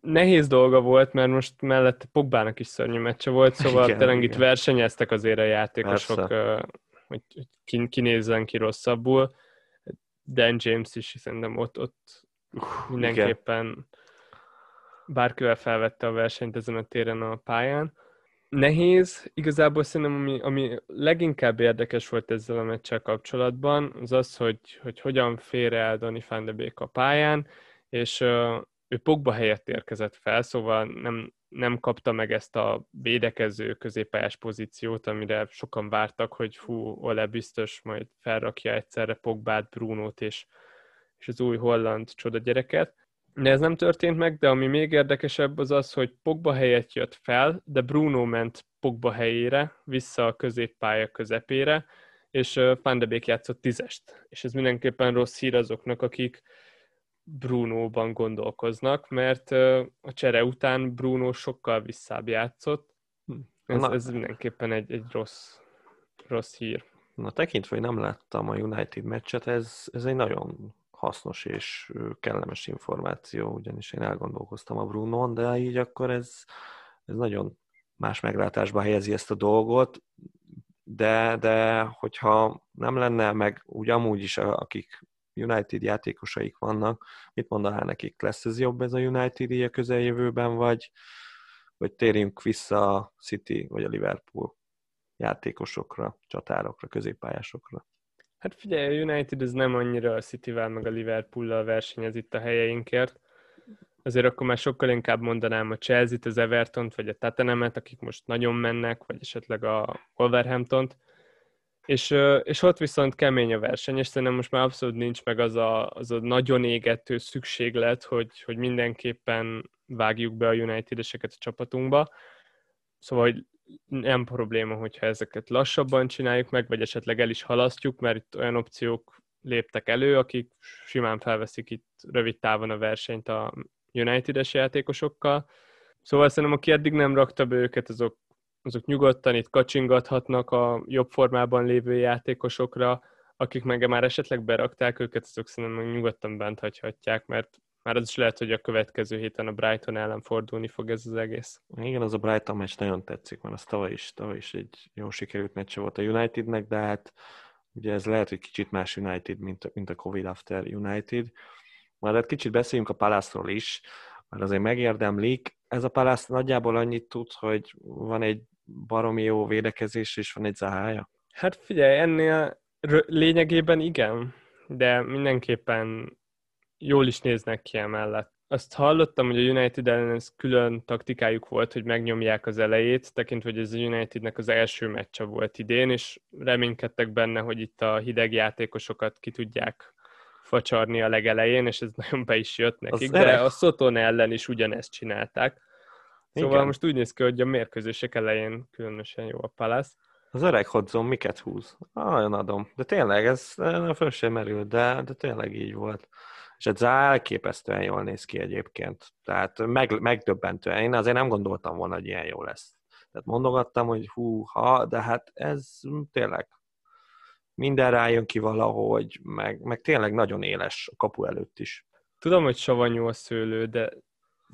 Nehéz dolga volt, mert most mellette Pogbának is szörnyű meccse volt, szóval igen, tényleg igen. Itt versenyeztek azért a játékosok, persze. Hogy kinézzen ki rosszabbul. Dan James is szerintem ott, ott uh, mindenképpen igen. Bárkivel felvette a versenyt ezen a téren a pályán. Nehéz, igazából szerintem ami, ami leginkább érdekes volt ezzel a meccsel kapcsolatban, az az, hogy, hogy hogyan fér el Donny van de Beek a pályán, és uh, ő Pogba helyett érkezett fel, szóval nem, nem kapta meg ezt a védekező középpályás pozíciót, amire sokan vártak, hogy hú, Ole biztos majd felrakja egyszerre Pogbát, Brunót és, és az új holland csodagyereket. De ez nem történt meg, de ami még érdekesebb az az, hogy Pogba helyett jött fel, de Bruno ment Pogba helyére, vissza a középpálya közepére, és Van de Beek játszott tízest. És ez mindenképpen rossz hír azoknak, akik Brunóban gondolkoznak, mert a csere után Bruno sokkal visszább játszott. Ez, ez mindenképpen egy, egy rossz, rossz hír. Na tekintve, hogy nem láttam a United meccset, ez, ez egy nagyon hasznos és kellemes információ, ugyanis én elgondolkoztam a Brunón, de így akkor ez, ez nagyon más meglátásba helyezi ezt a dolgot, de, de hogyha nem lenne, meg úgy amúgy is, akik United játékosaik vannak, mit mondanál nekik? Lesz ez jobb ez a United a közeljövőben, vagy, vagy térjünk vissza a City vagy a Liverpool játékosokra, csatárokra, középpályásokra? Hát figyelj, a United ez nem annyira a Cityvel meg a Liverpoollal versenyez itt a helyeinkért. Azért akkor már sokkal inkább mondanám a Chelsea-t, az Evertont, vagy a Tottenhamet, akik most nagyon mennek, vagy esetleg a Wolverhamptont. És, és ott viszont kemény a verseny, és szerintem most már abszolút nincs meg az a, az a nagyon égető szükséglet, hogy, hogy mindenképpen vágjuk be a United-eseket a csapatunkba. Szóval, hogy nem probléma, hogyha ezeket lassabban csináljuk meg, vagy esetleg el is halasztjuk, mert itt olyan opciók léptek elő, akik simán felveszik itt rövid távon a versenyt a United-es játékosokkal. Szóval szerintem, aki eddig nem rakta be őket, azok, azok nyugodtan itt kacsingathatnak a jobb formában lévő játékosokra, akik meg már esetleg berakták őket, azok szerintem nyugodtan bent hagyhatják, mert már az is lehet, hogy a következő héten a Brighton ellen fordulni fog ez az egész. Igen, az a Brighton meccs nagyon tetszik, mert az tavaly is, tavaly is egy jó sikerült meccse volt a Unitednek, de hát ugye ez lehet, hogy kicsit más United, mint, mint a Covid after United. Már hát kicsit beszéljünk a Palace-ról is, mert azért megérdemlik. Ez a Palace nagyjából annyit tud, hogy van egy baromi jó védekezés, és van egy Zahája. Hát figyelj, ennél lényegében igen, de mindenképpen jól is néznek ki emellett. Azt hallottam, hogy a United ellen ez külön taktikájuk volt, hogy megnyomják az elejét, tekintve, hogy ez a Unitednek az első meccse volt idén, és reménykedtek benne, hogy itt a hideg játékosokat ki tudják facsarni a legelején, és ez nagyon be is jött nekik, az de elej... a Soton ellen is ugyanezt csinálták. Szóval igen. Most úgy néz ki, hogy a mérkőzések elején különösen jó a Palace. Az öreg hodzom miket húz? Nagyon adom. De tényleg, ez föl sem merült, de, de tényleg így volt. És ez elképesztően jól néz ki egyébként. Tehát meg, megdöbbentően. Én azért nem gondoltam volna, hogy ilyen jó lesz. Tehát mondogattam, hogy húha, de hát ez tényleg minden rájön ki valahogy, meg, meg tényleg nagyon éles a kapu előtt is. Tudom, hogy savanyú a szőlő, de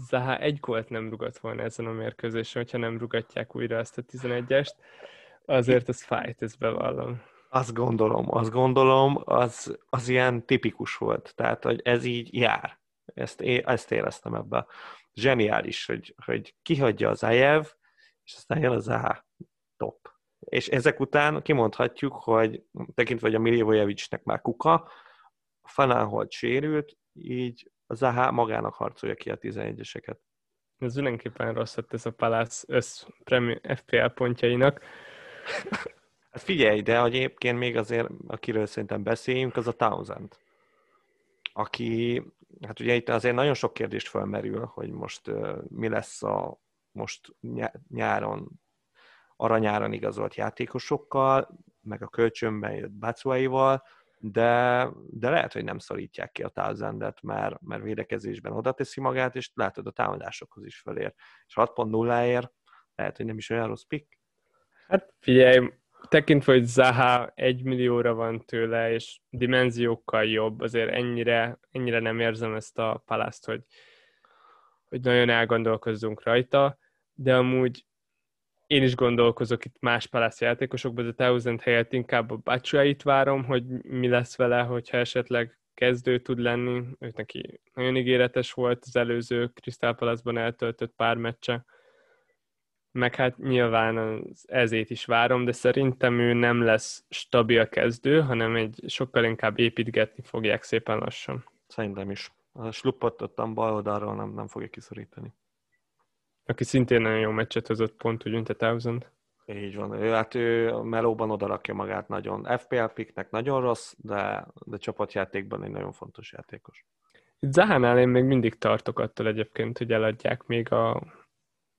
Zaha egy gólt nem rugott volna ezen a mérkőzésen, hogyha nem rugatják újra ezt a tizenegyest. Azért ez fájt, ezt bevallom. Azt gondolom, azt gondolom, az, az ilyen tipikus volt. Tehát, hogy ez így jár. Ezt, é- ezt éreztem ebben. Zseniális, hogy, hogy kihagyja az Zajev, és aztán jön a Zaha. Top. És ezek után kimondhatjuk, hogy tekintve, hogy a Milivojevicsnek már kuka, Fananholt sérült, így a Zaha magának harcolja ki a tizenegyeseket. Ez mindenképpen rosszat tesz a Palace össz ef pé el pontjainak. Hát figyelj, de hogy egyébként még azért, akiről szerintem beszéljünk, az a Townsend. Aki, hát ugye itt azért nagyon sok kérdést felmerül, hogy most uh, mi lesz a most nyáron, aranyáron igazolt játékosokkal, meg a kölcsönben jött Bacuaival, de, de lehet, hogy nem szorítják ki a Townsendet, mert, mert védekezésben oda teszi magát, és látod, a támadásokhoz is felér. És hat pont nulláért lehet, hogy nem is olyan rossz pick. Hát figyelj, tekintve, hogy Zaha egy millióra van tőle, és dimenziókkal jobb, azért ennyire, ennyire nem érzem ezt a Palace-t, hogy, hogy nagyon elgondolkozzunk rajta, de amúgy én is gondolkozok itt más Palace játékosokban, de Townsend helyett inkább a Batshuayit várom, hogy mi lesz vele, hogyha esetleg kezdő tud lenni. Őt neki nagyon ígéretes volt az előző Crystal Palace-ban eltöltött pár meccse. Meg hát nyilván az ezét is várom, de szerintem ő nem lesz stabil kezdő, hanem egy sokkal inkább építgetni fogják szépen lassan. Szerintem is. A sluppatottan bal oldalról nem, nem fogja kiszorítani. Aki szintén nagyon jó meccset hozott pont, úgy mint a Townsend. Így van. Ő, hát ő a melóban odarakja magát nagyon. ef pé el picknek nagyon rossz, de, de csapatjátékban egy nagyon fontos játékos. Itt Zahánál én még mindig tartok attól egyébként, hogy eladják még a,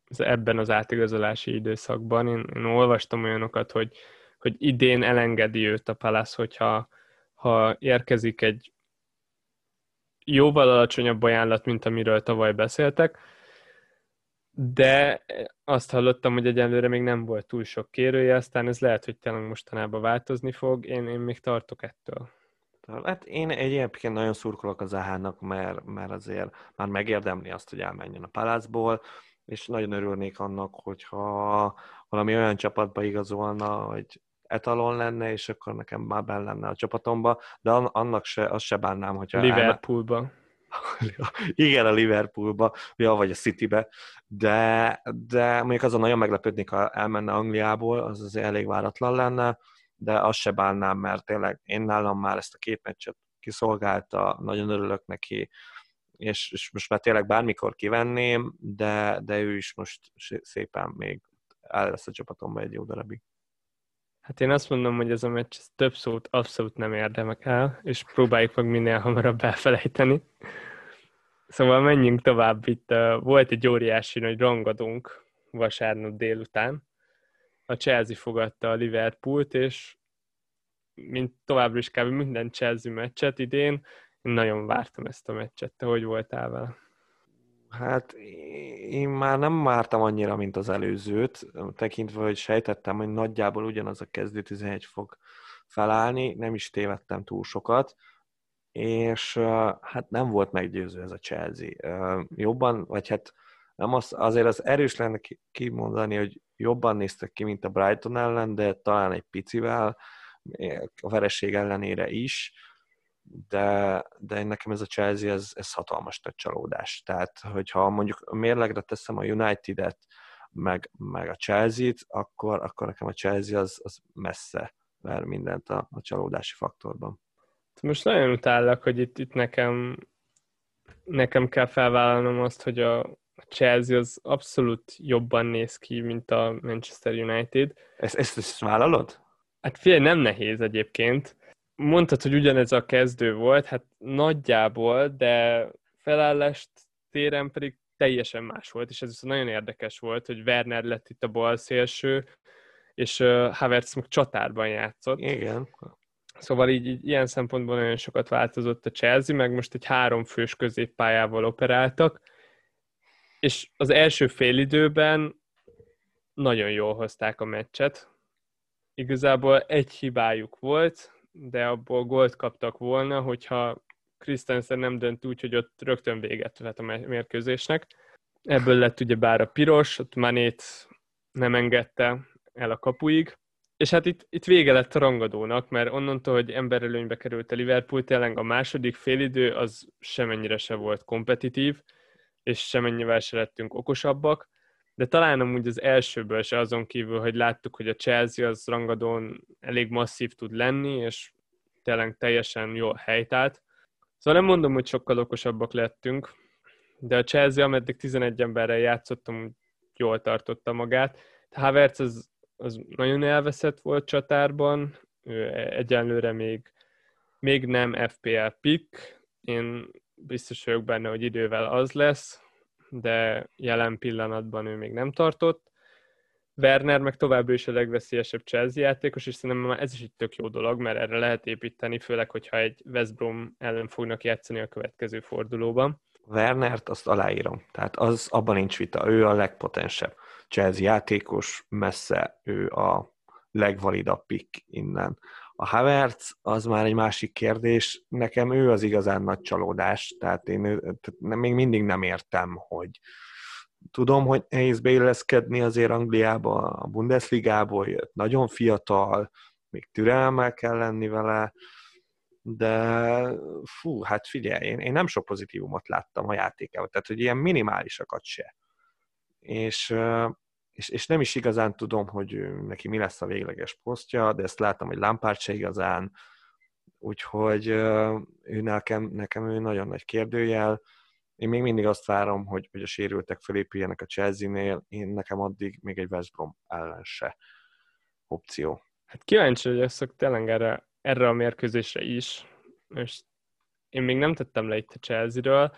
az ebben az átigazolási időszakban. Én, én olvastam olyanokat, hogy, hogy idén elengedi őt a Palace, hogyha ha érkezik egy jóval alacsonyabb ajánlat, mint amiről tavaly beszéltek, de azt hallottam, hogy egyelőre még nem volt túl sok kérője, aztán ez lehet, hogy tényleg mostanában változni fog, én, én még tartok ettől. Hát én egyébként nagyon szurkolok a Zahának, mert, mert azért már megérdemli azt, hogy elmenjen a Palace-ból, és nagyon örülnék annak, hogyha valami olyan csapatba igazolna, hogy etalon lenne, és akkor nekem már benn lenne a csapatomba, de annak se, azt se bánnám, hogyha... Liverpoolba. Elmen... Igen, a Liverpoolba, ja, vagy a Citybe, de, de mondjuk azon nagyon meglepődnék, ha elmenne Angliából, az azért elég váratlan lenne, de azt se bánnám, mert tényleg én nálam már ezt a két meccset kiszolgálta, nagyon örülök neki, és, és most már tényleg bármikor kivenném, de, de ő is most szépen még el lesz a csapatomban egy jó darabig. Hát én azt mondom, hogy ez a meccs több szót abszolút nem érdemek el, és próbáljuk meg minél hamarabb elfelejteni. Szóval menjünk tovább. Itt uh, volt egy óriási nagy rangadónk vasárnap délután. A Chelsea fogadta a Liverpoolt, és mint továbbra is kb. Minden Chelsea meccset idén, én nagyon vártam ezt a meccset. Te hogy voltál vele? Hát én már nem vártam annyira, mint az előzőt, tekintve, hogy sejtettem, hogy nagyjából ugyanaz a kezdő tizenegy fog felállni, nem is tévedtem túl sokat, és hát nem volt meggyőző ez a Chelsea. Jobban, vagy hát nem az, azért az erős lenne kimondani, hogy jobban néztek ki, mint a Brighton ellen, de talán egy picivel, a vereség ellenére is, de, de nekem ez a Chelsea, ez, ez hatalmas nagy csalódás. Tehát, hogyha mondjuk mérlegre teszem a United-et, meg, meg a Chelsea-t, akkor, akkor nekem a Chelsea az, az messze ver mindent a, a csalódási faktorban. Most nagyon utállak, hogy itt, itt nekem, nekem kell felvállalnom azt, hogy a Chelsea az abszolút jobban néz ki, mint a Manchester United. Ezt, ezt, ezt vállalod? Hát figyelj, nem nehéz egyébként. Mondtad, hogy ugyanez a kezdő volt, hát nagyjából, de felállást téren pedig teljesen más volt, és ez viszont nagyon érdekes volt, hogy Werner lett itt a bal szélső, és uh, Havertz meg csatárban játszott. Igen. Szóval így, így ilyen szempontból nagyon sokat változott a Chelsea, meg most egy háromfős középpályával operáltak, és az első fél időben nagyon jól hozták a meccset. Igazából egy hibájuk volt, de abból gólt kaptak volna, hogyha Christensen nem dönt úgy, hogy ott rögtön véget vett a mérkőzésnek. Ebből lett ugye bár a piros, ott Manét nem engedte el a kapuig. És hát itt, itt vége lett a rangadónak, mert onnantól, hogy emberelőnybe került a Liverpool, tényleg a második félidő az semennyire se volt kompetitív, és semennyivel se lettünk okosabbak, de talán amúgy az elsőből se, azon kívül, hogy láttuk, hogy a Chelsea az rangadón elég masszív tud lenni, és tényleg teljesen jól helytált. Szóval nem mondom, hogy sokkal okosabbak lettünk, de a Chelsea, ameddig tizenegy emberrel játszottam, jól tartotta magát. Havertz az, az nagyon elveszett volt csatárban, ő egyenlőre még, még nem ef pé el pick, én biztos vagyok benne, hogy idővel az lesz, de jelen pillanatban ő még nem tartott. Werner meg továbbra is a legveszélyesebb Chelsea játékos, és szerintem már ez is egy tök jó dolog, mert erre lehet építeni, főleg, hogyha egy West Brom ellen fognak játszani a következő fordulóban. Wernert azt aláírom, tehát az, abban nincs vita, ő a legpotensebb Chelsea játékos, messze ő a legvalidabb pick innen. A Havertz az már egy másik kérdés, nekem ő az igazán nagy csalódás, tehát én tehát még mindig nem értem, hogy tudom, hogy nehéz beilleszkedni azért Angliába, a Bundesligából jött, nagyon fiatal, még türelemmel kell lenni vele, de fú, hát figyelj, én, én nem sok pozitívumot láttam a játékában, tehát hogy ilyen minimálisakat se. És, és, és nem is igazán tudom, hogy neki mi lesz a végleges posztja, de ezt láttam, hogy Lampard se igazán, úgyhogy ő nekem, nekem ő nagyon nagy kérdőjel. Én még mindig azt várom, hogy, hogy a sérültek felépüljenek a Chelsea-nél, én nekem addig még egy West Brom ellen se opció. Hát kíváncsi, hogy összök tényleg erre, erre a mérkőzésre is. Most én még nem tettem le itt a Chelsea-ről,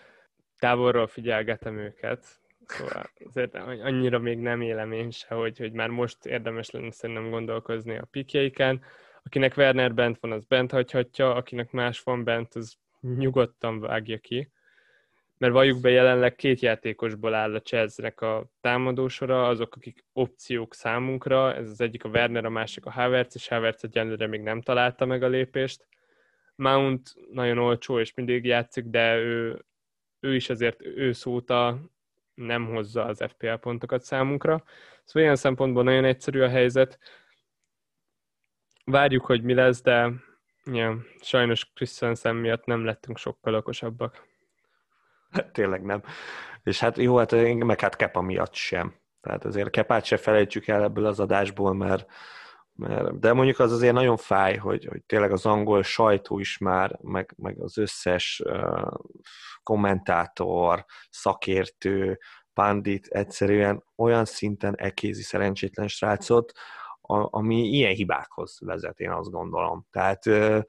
távolról figyelgetem őket, szóval azért annyira még nem élem én se, hogy, hogy már most érdemes lenne szerintem gondolkozni a pikjeiken. Akinek Werner bent van, az bent hagyhatja, akinek más van bent, az nyugodtan vágja ki. Mert valljuk be, jelenleg két játékosból áll a Chelsea-nek a támadósora, azok, akik opciók számunkra, ez az egyik a Werner, a másik a Havertz, és Havertz egyenlőre még nem találta meg a lépést. Mount nagyon olcsó, és mindig játszik, de ő, ő is azért ő Zsota nem hozza az ef pé el pontokat számunkra. Szóval ilyen szempontból nagyon egyszerű a helyzet. Várjuk, hogy mi lesz, de ja, sajnos Christensen miatt nem lettünk sokkal okosabbak. Hát tényleg nem. És hát jó, hát én meg hát Kepa miatt sem. Tehát azért Kepát se felejtsük el ebből az adásból, mert, mert de mondjuk az azért nagyon fáj, hogy, hogy tényleg az angol sajtó is már, meg, meg az összes uh, kommentátor, szakértő, pandit egyszerűen olyan szinten ekézi szerencsétlen srácot, a, ami ilyen hibákhoz vezet, én azt gondolom. Tehát uh,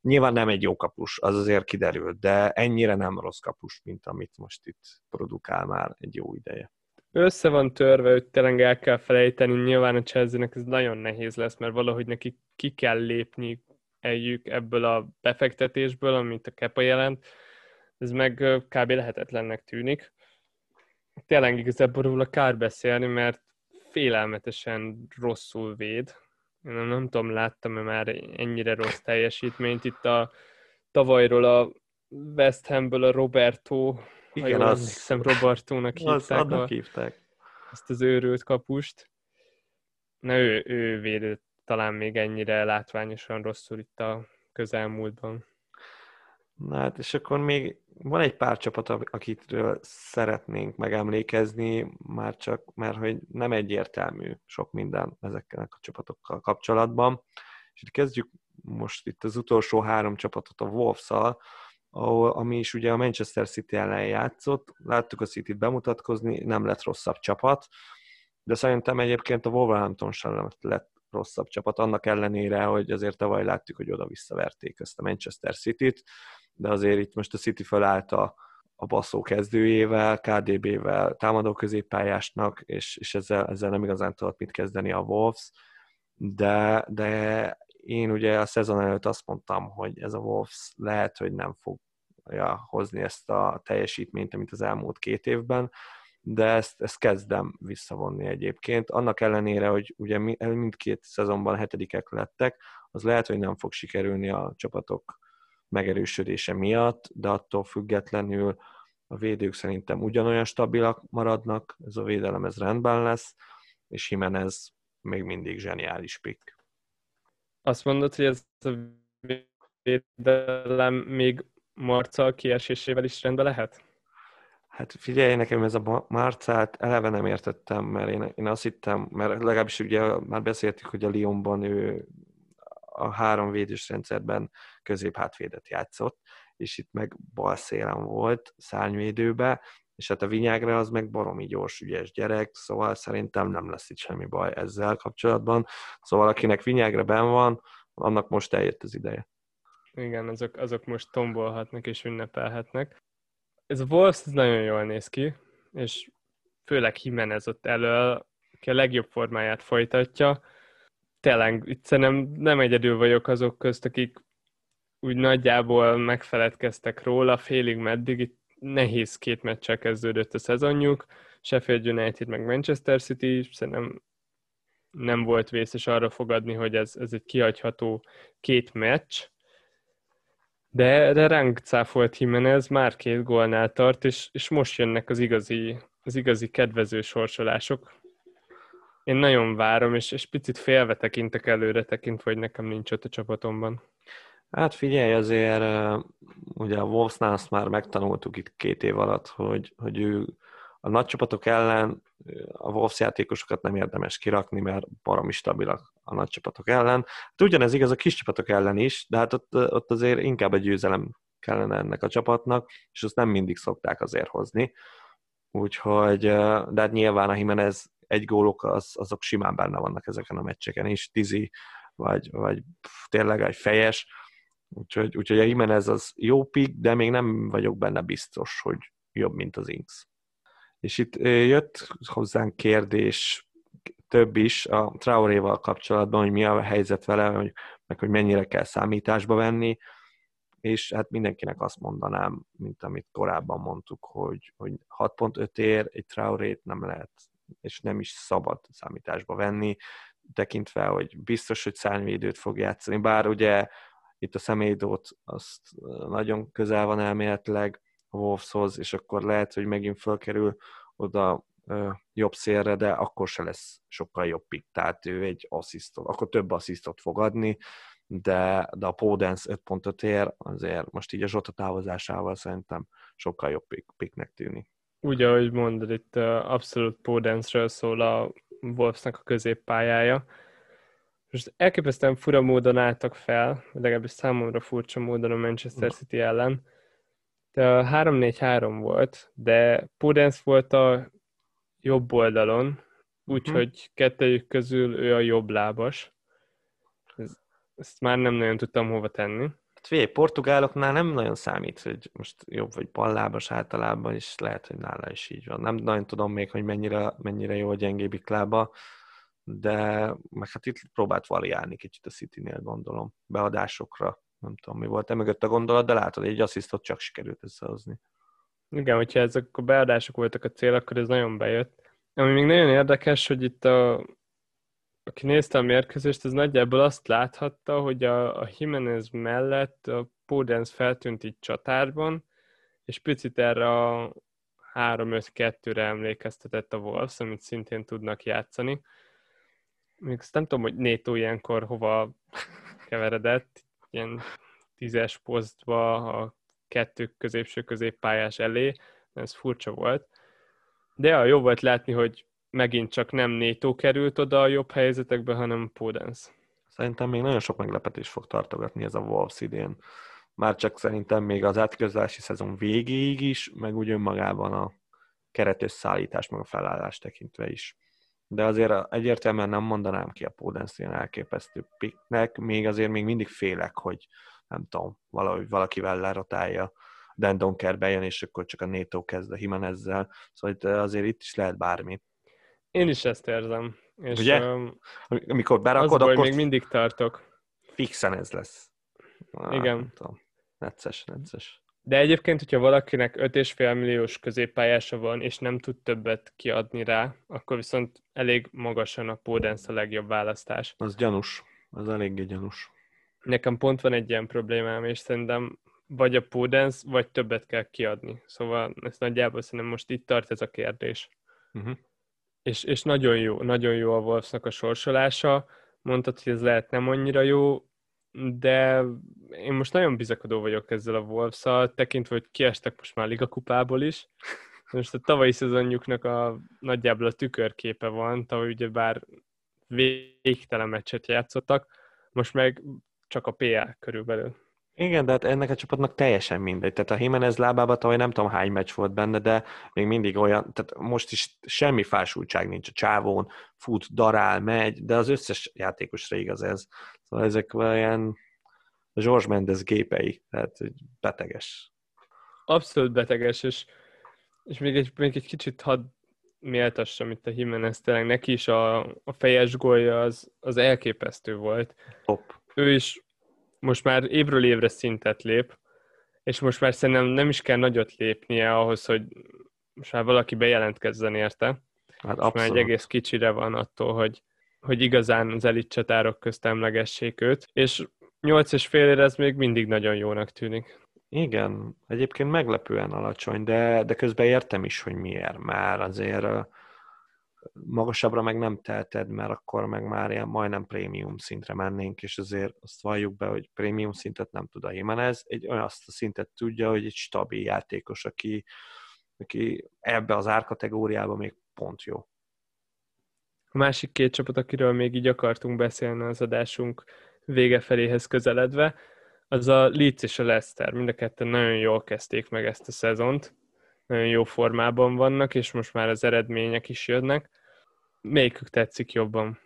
nyilván nem egy jó kapus, az azért kiderült, de ennyire nem rossz kapus, mint amit most itt produkál már egy jó ideje. Össze van törve, hogy tényleg el kell felejteni, nyilván a Chelsea-nek ez nagyon nehéz lesz, mert valahogy neki ki kell lépni eljük ebből a befektetésből, amit a Kepa jelent, ez meg kb. Lehetetlennek tűnik. Tényleg igazából róla kár beszélni, mert félelmetesen rosszul véd. Én nem, nem tudom, láttam-e már ennyire rossz teljesítményt. Itt a tavalyról a West Hamből a Roberto, igen, ha azt hiszem Robertónak hívták, a, hívták ezt az őrült kapust. Na ő, ő védő talán még ennyire látványosan rosszul itt a közelmúltban. Na hát, és akkor még van egy pár csapat, akitről szeretnénk megemlékezni, már csak, mert hogy nem egyértelmű sok minden ezekkel a csapatokkal kapcsolatban. És itt kezdjük most itt az utolsó három csapatot a Wolves-szal, ami is ugye a Manchester City ellen játszott. Láttuk a Cityt bemutatkozni, nem lett rosszabb csapat, de szerintem egyébként a Wolverhampton sem lett rosszabb csapat, annak ellenére, hogy azért tavaly láttuk, hogy oda-visszaverték ezt a Manchester Cityt, de azért itt most a City fölállt a, a basszó kezdőjével, ká dé bével, támadó középpályásnak, és, és ezzel, ezzel nem igazán tudott mit kezdeni a Wolves, de, de én ugye a szezon előtt azt mondtam, hogy ez a Wolves lehet, hogy nem fogja hozni ezt a teljesítményt, amit az elmúlt két évben, de ezt, ezt kezdem visszavonni egyébként. Annak ellenére, hogy ugye mindkét szezonban hetedikek lettek, az lehet, hogy nem fog sikerülni a csapatok megerősödése miatt, de attól függetlenül a védők szerintem ugyanolyan stabilak maradnak, ez a védelem ez rendben lesz, és Jimenez még mindig zseniális pick. Azt mondod, hogy ez a védelem még Marcia kiesésével is rendben lehet? Hát figyelj, nekem ez a Marciát eleve nem értettem, mert én, én azt hittem, mert legalábbis ugye már beszéltük, hogy a Lyonban ő a három védős rendszerben középhátvédet játszott, és itt meg bal szélen volt, szárnyvédőbe, és hát a Vinyágra az meg baromi gyors, ügyes gyerek, szóval szerintem nem lesz itt semmi baj ezzel kapcsolatban. Szóval akinek Vinyágra benn van, annak most eljött az ideje. Igen, azok, azok most tombolhatnak és ünnepelhetnek. Ez a Wolves nagyon jól néz ki, és főleg Jimenez ott elől, aki a legjobb formáját folytatja. Tényleg, itt szerintem nem egyedül vagyok azok közt, akik úgy nagyjából megfeledkeztek róla, félig meddig, itt nehéz két meccsel kezdődött a szezonjuk, Sheffield United meg Manchester City, szerintem nem volt vészes arra fogadni, hogy ez, ez egy kihagyható két meccs, de, de ránk cáfolt Jimenez, már két gólnál tart, és, és most jönnek az igazi, az igazi kedvező sorsolások. Én nagyon várom, és, és picit félve tekintek előre, tekintve, hogy nekem nincs ott a csapatomban. Hát figyelj, azért ugye a Wolvesnál azt már megtanultuk itt két év alatt, hogy, hogy ő a nagy csapatok ellen a Wolves játékosokat nem érdemes kirakni, mert baromi stabilak a nagy csapatok ellen. Hát ugyanez igaz a kis csapatok ellen is, de hát ott, ott azért inkább a győzelem kellene ennek a csapatnak, és azt nem mindig szokták azért hozni. Úgyhogy, de hát nyilván a Jimenez egy gólok, az, azok simán benne vannak ezeken a meccseken is, tizi, vagy, vagy pff, tényleg egy fejes. Úgyhogy, úgyhogy a Jimenez az jó pick, de még nem vagyok benne biztos, hogy jobb, mint az Ings. És itt jött hozzánk kérdés több is a Traoréval kapcsolatban, hogy mi a helyzet vele, hogy, meg hogy mennyire kell számításba venni, és hát mindenkinek azt mondanám, mint amit korábban mondtuk, hogy, hogy hat pont öt ér, egy Traorét nem lehet, és nem is szabad számításba venni, tekintve, hogy biztos, hogy szárnyvédőt fog játszani, bár ugye itt a Semédót, azt nagyon közel van elméletileg a Wolveshoz, és akkor lehet, hogy megint fölkerül oda ö, jobb szélre, de akkor se lesz sokkal jobb pick, tehát ő egy asszisztot, akkor több asszisztot fog adni, de, de a Podence öt pont öt ér, azért most így a Zsota távozásával szerintem sokkal jobb pick, picknek tűnik. Úgy, ahogy mondod, itt abszolút Podence-ről szól a Wolvesnak a középpályája. Most elképesztően fura módon álltak fel, legalábbis számomra furcsa módon a Manchester City ellen. három négy három volt, de Podence volt a jobb oldalon, úgyhogy kettejük közül ő a jobb lábas. Ezt már nem nagyon tudtam hova tenni. Figyelj, portugáloknál nem nagyon számít, hogy most jobb vagy ballábas általában, és lehet, hogy nála is így van. Nem nagyon tudom még, hogy mennyire, mennyire jó a gyengébbik lába, de meg hát itt próbált variálni kicsit a Citynél, gondolom. Beadásokra, nem tudom mi volt, emögött a gondolat, de látod, egy asszisztot csak sikerült összehozni. Igen, hogyha ezek a beadások voltak a cél, akkor ez nagyon bejött. Ami még nagyon érdekes, hogy itt a... aki nézte a mérkőzést, az nagyjából azt láthatta, hogy a, a Jimenez mellett a Podence feltűnt így csatárban, és picit erre a három öt kettőre emlékeztetett a Wolves, amit szintén tudnak játszani. Még azt nem tudom, hogy Neto ilyenkor hova keveredett, ilyen tízes posztba a kettők középső középpályás elé, ez furcsa volt. De a jó volt látni, hogy megint csak nem Neto került oda a jobb helyzetekbe, hanem Podence. Szerintem még nagyon sok meglepetés fog tartogatni ez a Wolves idén. Már csak szerintem még az átközási szezon végéig is, meg úgy önmagában a keretösszállítás, meg a felállás tekintve is. De azért egyértelműen nem mondanám ki a Podence ilyen elképesztő picknek, még azért még mindig félek, hogy nem tudom, valahogy valakivel lerotálja, Dan Donker bejön, és akkor csak a Neto kezd a Jimenezzel. Szóval azért itt is lehet bármi. Én is ezt érzem. És ugye? Um, Amikor berakod, akkor még mindig tartok. Fixen ez lesz. Ah, igen. Necces, necces. De egyébként, hogyha valakinek öt egész öt milliós középpályása van, és nem tud többet kiadni rá, akkor viszont elég magasan a Podence a legjobb választás. Az gyanús. Az eléggé gyanús. Nekem pont van egy ilyen problémám, és szerintem vagy a Podence, vagy többet kell kiadni. Szóval ezt nagyjából szerintem most itt tart ez a kérdés. Uh-huh. És, és nagyon jó, nagyon jó a Wolvesnak a sorsolása. Mondtad, hogy ez lehet nem annyira jó, de én most nagyon bizakodó vagyok ezzel a Wolves-szal, tekintve, hogy kiestek most már ligakupából is. Most a tavalyi szezonjuknak a, nagyjából a tükörképe van, tavaly ugye bár végtelen meccset játszottak, most meg csak a pé á körülbelül. Igen, de hát ennek a csapatnak teljesen mindegy. Tehát a Jimenez lábában tavaly nem tudom hány meccs volt benne, de még mindig olyan, tehát most is semmi fásultság nincs a csávón, fut, darál, megy, de az összes játékosra igaz ez. Szóval ezek olyan George Mendes gépei, tehát beteges. Abszolút beteges, és, és még, egy, még egy kicsit hadd méltassam itt a Jimenez, tényleg neki is a, a fejes gólja az, az elképesztő volt. Top. Ő is most már évről évre szintet lép, és most már szerintem nem is kell nagyot lépnie ahhoz, hogy most már valaki bejelentkezzen érte. Hát most már egy egész kicsire van attól, hogy, hogy igazán az elit csatárok közt emlegessék őt, és nyolc és félére ez még mindig nagyon jónak tűnik. Igen, egyébként meglepően alacsony, de, de közben értem is, hogy miért. Már azért magasabbra meg nem teheted, mert akkor meg már ilyen majdnem prémium szintre mennénk, és azért azt valljuk be, hogy prémium szintet nem tud a Jimenez. Egy olyan azt a szintet tudja, hogy egy stabil játékos, aki, aki ebbe az árkategóriában még pont jó. A másik két csapat, akiről még így akartunk beszélni az adásunk vége feléhez közeledve, az a Leeds és a Leicester. Mind a ketten nagyon jól kezdték meg ezt a szezont. Nagyon jó formában vannak, és most már az eredmények is jönnek. Melyikük tetszik jobban?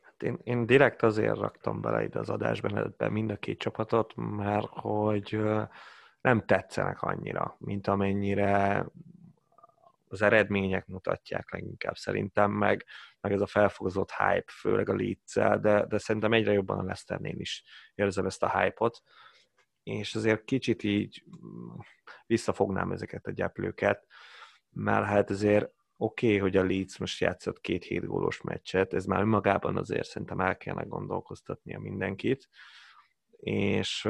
Hát én, én direkt azért raktam bele ide az adásban mind a két csapatot, mert hogy nem tetszenek annyira, mint amennyire az eredmények mutatják leginkább szerintem, meg, meg ez a felfogozott hype, főleg a Leeds-el, de, de szerintem egyre jobban a Leicesternél is érzem ezt a hype-ot, és azért kicsit így visszafognám ezeket a gyeplőket, mert hát azért oké, okay, hogy a Leeds most játszott két hét gólos meccset, ez már önmagában azért szerintem el kellene gondolkoztatnia mindenkit, és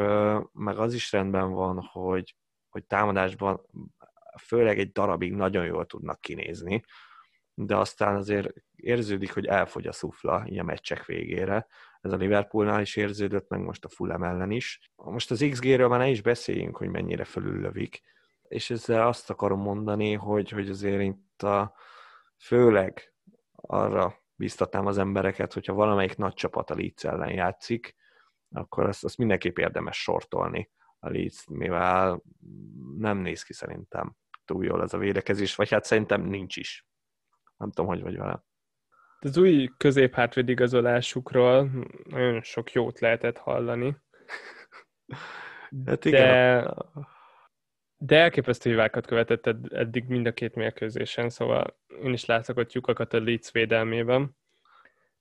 meg az is rendben van, hogy, hogy támadásban főleg egy darabig nagyon jól tudnak kinézni, de aztán azért érződik, hogy elfogy a szufla így a meccsek végére. Ez a Liverpoolnál is érződött, meg most a Fulham ellen is. Most az iksz gé-ről már ne is beszéljünk, hogy mennyire fölüllövik, és ezzel azt akarom mondani, hogy, hogy azért itt a, főleg arra biztatnám az embereket, hogyha valamelyik nagy csapat a Leeds ellen játszik, akkor azt, azt mindenképp érdemes sortolni a Leeds, mivel nem néz ki szerintem túl jól ez a védekezés, vagy hát szerintem nincs is. Nem tudom, hogy vagy vele. Az új középhátvéd igazolásukról nagyon sok jót lehetett hallani. Hát igen. De, de elképesztő hibákat követett eddig mind a két mérkőzésen, szóval én is látok ott lyukakat a Leeds védelmében.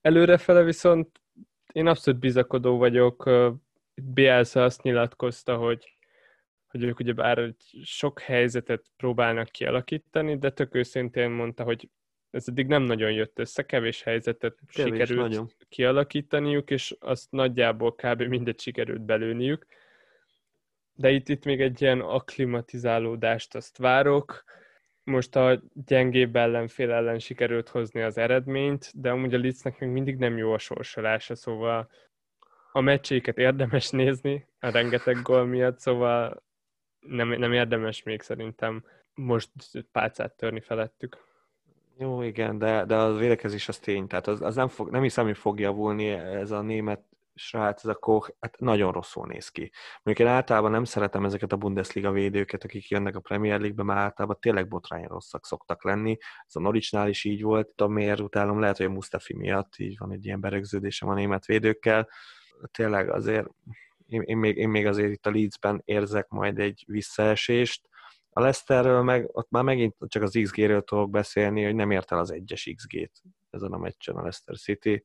Előrefele viszont én abszolút bizakodó vagyok. Bielsa azt nyilatkozta, hogy, hogy ők ugyebár sok helyzetet próbálnak kialakítani, de tök őszintén mondta, hogy ez eddig nem nagyon jött össze, kevés helyzetet kevés, sikerült nagyon kialakítaniuk, és azt nagyjából kb. Mindet sikerült belőniük. De itt, itt még egy ilyen akklimatizálódást azt várok. Most a gyengébb ellenfél ellen sikerült hozni az eredményt, de amúgy a Leedsnek még mindig nem jó a sorsolása, szóval a meccseiket érdemes nézni a rengeteg gól miatt, szóval nem, nem érdemes még szerintem most pálcát törni felettük. Jó, igen, de, de a védekezés az tény, tehát az, az nem, fog, nem hiszem, hogy fog javulni ez a német srác, ez a Koch, hát nagyon rosszul néz ki. Mondjuk én általában nem szeretem ezeket a Bundesliga védőket, akik jönnek a Premier League-be, már általában tényleg botrány rosszak szoktak lenni, ez a Norwichnál is így volt, tudom miért utálom, lehet, hogy a Mustafi miatt így van egy ilyen berögződésem a német védőkkel, tényleg azért, én, én, még, én még azért itt a Leedsben érzek majd egy visszaesést. A Leicesterről meg, ott már megint csak az iksz gé-ről tudok beszélni, hogy nem ért el az egyes iksz gé-t ezen a meccsen a Leicester City.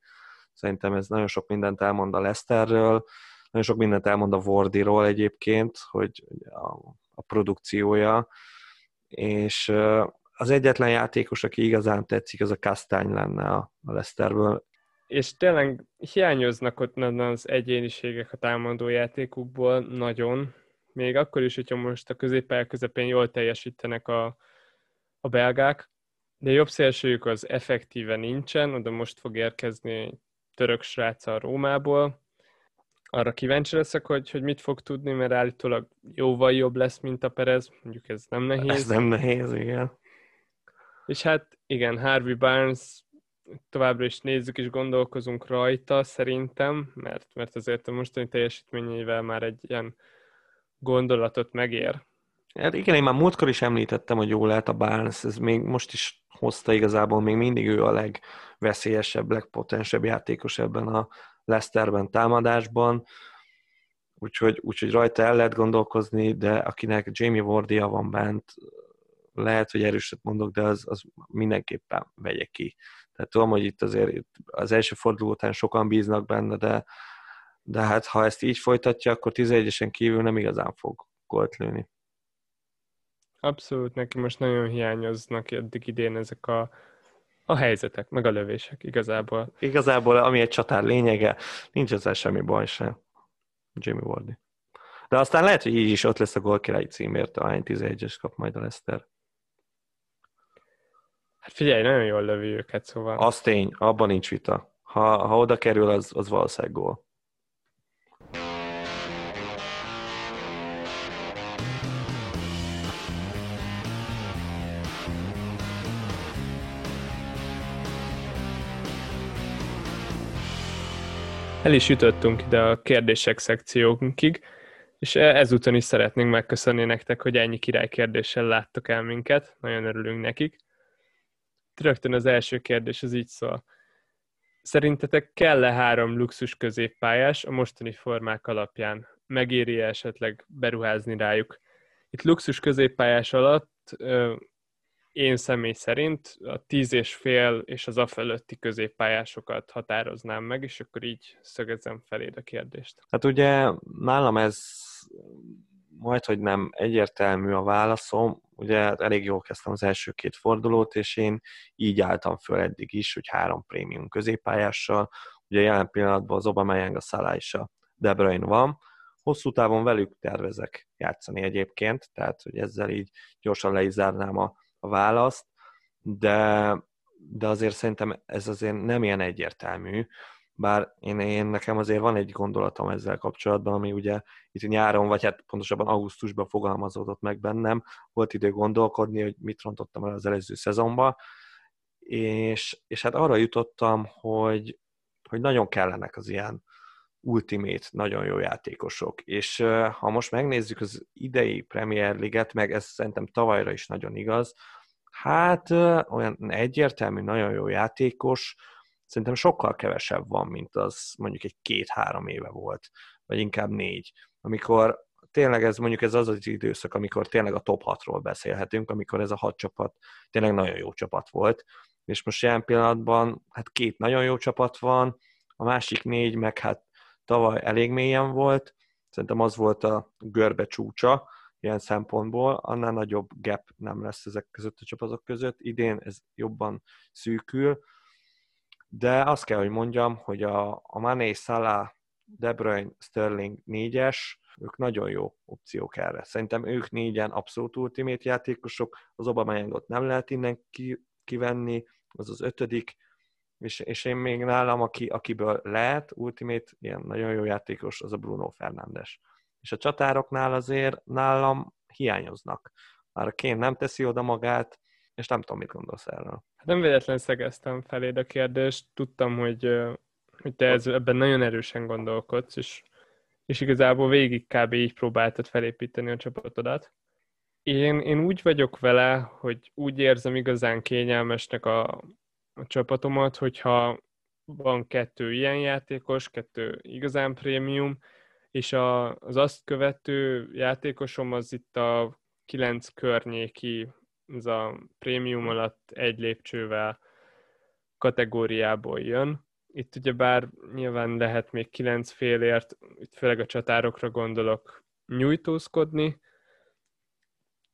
Szerintem ez nagyon sok mindent elmond a Leicesterről, nagyon sok mindent elmond a Wardyról egyébként, hogy a, a produkciója, és az egyetlen játékos, aki igazán tetszik, az a Kastány lenne a Leicesterről. És tényleg hiányoznak ott az egyéniségek a támadó játékukból nagyon, még akkor is, hogyha most a középpálya közepén jól teljesítenek a, a belgák, de jobb szélsőjük az effektíve nincsen, oda most fog érkezni török srác a Rómából. Arra kíváncsi leszek, hogy, hogy mit fog tudni, mert állítólag jóval jobb lesz, mint a Perez, mondjuk ez nem nehéz. Ez nem nehéz, igen. És hát igen, Harvey Barnes, továbbra is nézzük és gondolkozunk rajta szerintem, mert, mert azért a mostani teljesítményével már egy ilyen gondolatot megér. Hát igen, én már múltkor is említettem, hogy jól lehet a Barnes, ez még most is hozta igazából, még mindig ő a legveszélyesebb, legpotensebb játékos ebben a Leicesterben támadásban, úgyhogy, úgyhogy rajta el lehet gondolkozni, de akinek Jamie Wardia van bent, lehet, hogy erőset mondok, de az, az mindenképpen vegye ki. Tehát tudom, hogy itt azért az első forduló után sokan bíznak benne, de, de hát ha ezt így folytatja, akkor tizenegyesen kívül nem igazán fog gólt lőni. Abszolút, neki most nagyon hiányoznak eddig idén ezek a, a helyzetek, meg a lövések igazából. Igazából, ami egy csatár lényege, nincs ezzel semmi baj sem. Jamie Wardy. De aztán lehet, hogy így is ott lesz a gólkirály címért, ahány tizenegyes kap majd a Leicester. Hát figyelj, nagyon jól lövi őket, szóval. Az tény, abban nincs vita. Ha, ha oda kerül, az, az valószínűleg gól. El is jutottunk ide a kérdések szekciónkig, és ezúton is szeretnénk megköszönni nektek, hogy ennyi király kérdéssel láttok el minket, nagyon örülünk nekik. Rögtön az első kérdés az így szól. Szerintetek kell-e három luxus középpályás a mostani formák alapján? Megéri-e esetleg beruházni rájuk? Itt luxus középpályás alatt én személy szerint a tíz és fél és az afölötti középpályásokat határoznám meg, és akkor így szögezzem feléd a kérdést. Hát ugye nálam ez majdhogy nem egyértelmű a válaszom, ugye elég jól kezdtem az első két fordulót, és én így álltam föl eddig is, hogy három prémium középpályással, ugye jelen pillanatban az Aubameyang, a Salah és a De Bruyne van, hosszú távon velük tervezek játszani egyébként, tehát hogy ezzel így gyorsan le is zárnám a, a választ, de, de azért szerintem ez azért nem ilyen egyértelmű, bár én, én nekem azért van egy gondolatom ezzel kapcsolatban, ami ugye itt nyáron, vagy hát pontosabban augusztusban fogalmazódott meg bennem, volt idő gondolkodni, hogy mit rontottam el az előző szezonban, és, és hát arra jutottam, hogy, hogy nagyon kellenek az ilyen ultimate, nagyon jó játékosok, és ha most megnézzük az idei Premier League-et, meg ez szerintem tavalyra is nagyon igaz, hát olyan egyértelmű, nagyon jó játékos, szerintem sokkal kevesebb van, mint az mondjuk egy két-három éve volt, vagy inkább négy. Amikor tényleg ez mondjuk ez az az időszak, amikor tényleg a top hatról beszélhetünk, amikor ez a hat csapat tényleg nagyon jó csapat volt, és most jelen pillanatban hát két nagyon jó csapat van, a másik négy meg hát tavaly elég mélyen volt, szerintem az volt a görbe csúcsa ilyen szempontból, annál nagyobb gap nem lesz ezek között a csapatok között, idén ez jobban szűkül, de azt kell, hogy mondjam, hogy a, a Mané, Salah, De Bruyne, Sterling négyes, ők nagyon jó opciók erre. Szerintem ők négyen abszolút ultimate játékosok, az Aubameyangot nem lehet innen ki, kivenni, az az ötödik, és, és én még nálam, aki, akiből lehet ultimate, ilyen nagyon jó játékos, az a Bruno Fernandes. És a csatároknál azért nálam hiányoznak. Már a Kane nem teszi oda magát, és nem tudom, mit gondolsz erről. Nem véletlen szegeztem feléd a kérdést, tudtam, hogy, hogy te ez, ebben nagyon erősen gondolkodsz, és, és igazából végig kb. Így próbáltad felépíteni a csapatodat. Én, én úgy vagyok vele, hogy úgy érzem igazán kényelmesnek a, a csapatomat, hogyha van kettő ilyen játékos, kettő igazán prémium, és a, az azt követő játékosom az itt a kilenc környéki, ez a prémium alatt egy lépcsővel kategóriából jön. Itt ugyebár nyilván lehet még kilenc félért, itt főleg a csatárokra gondolok, nyújtózkodni.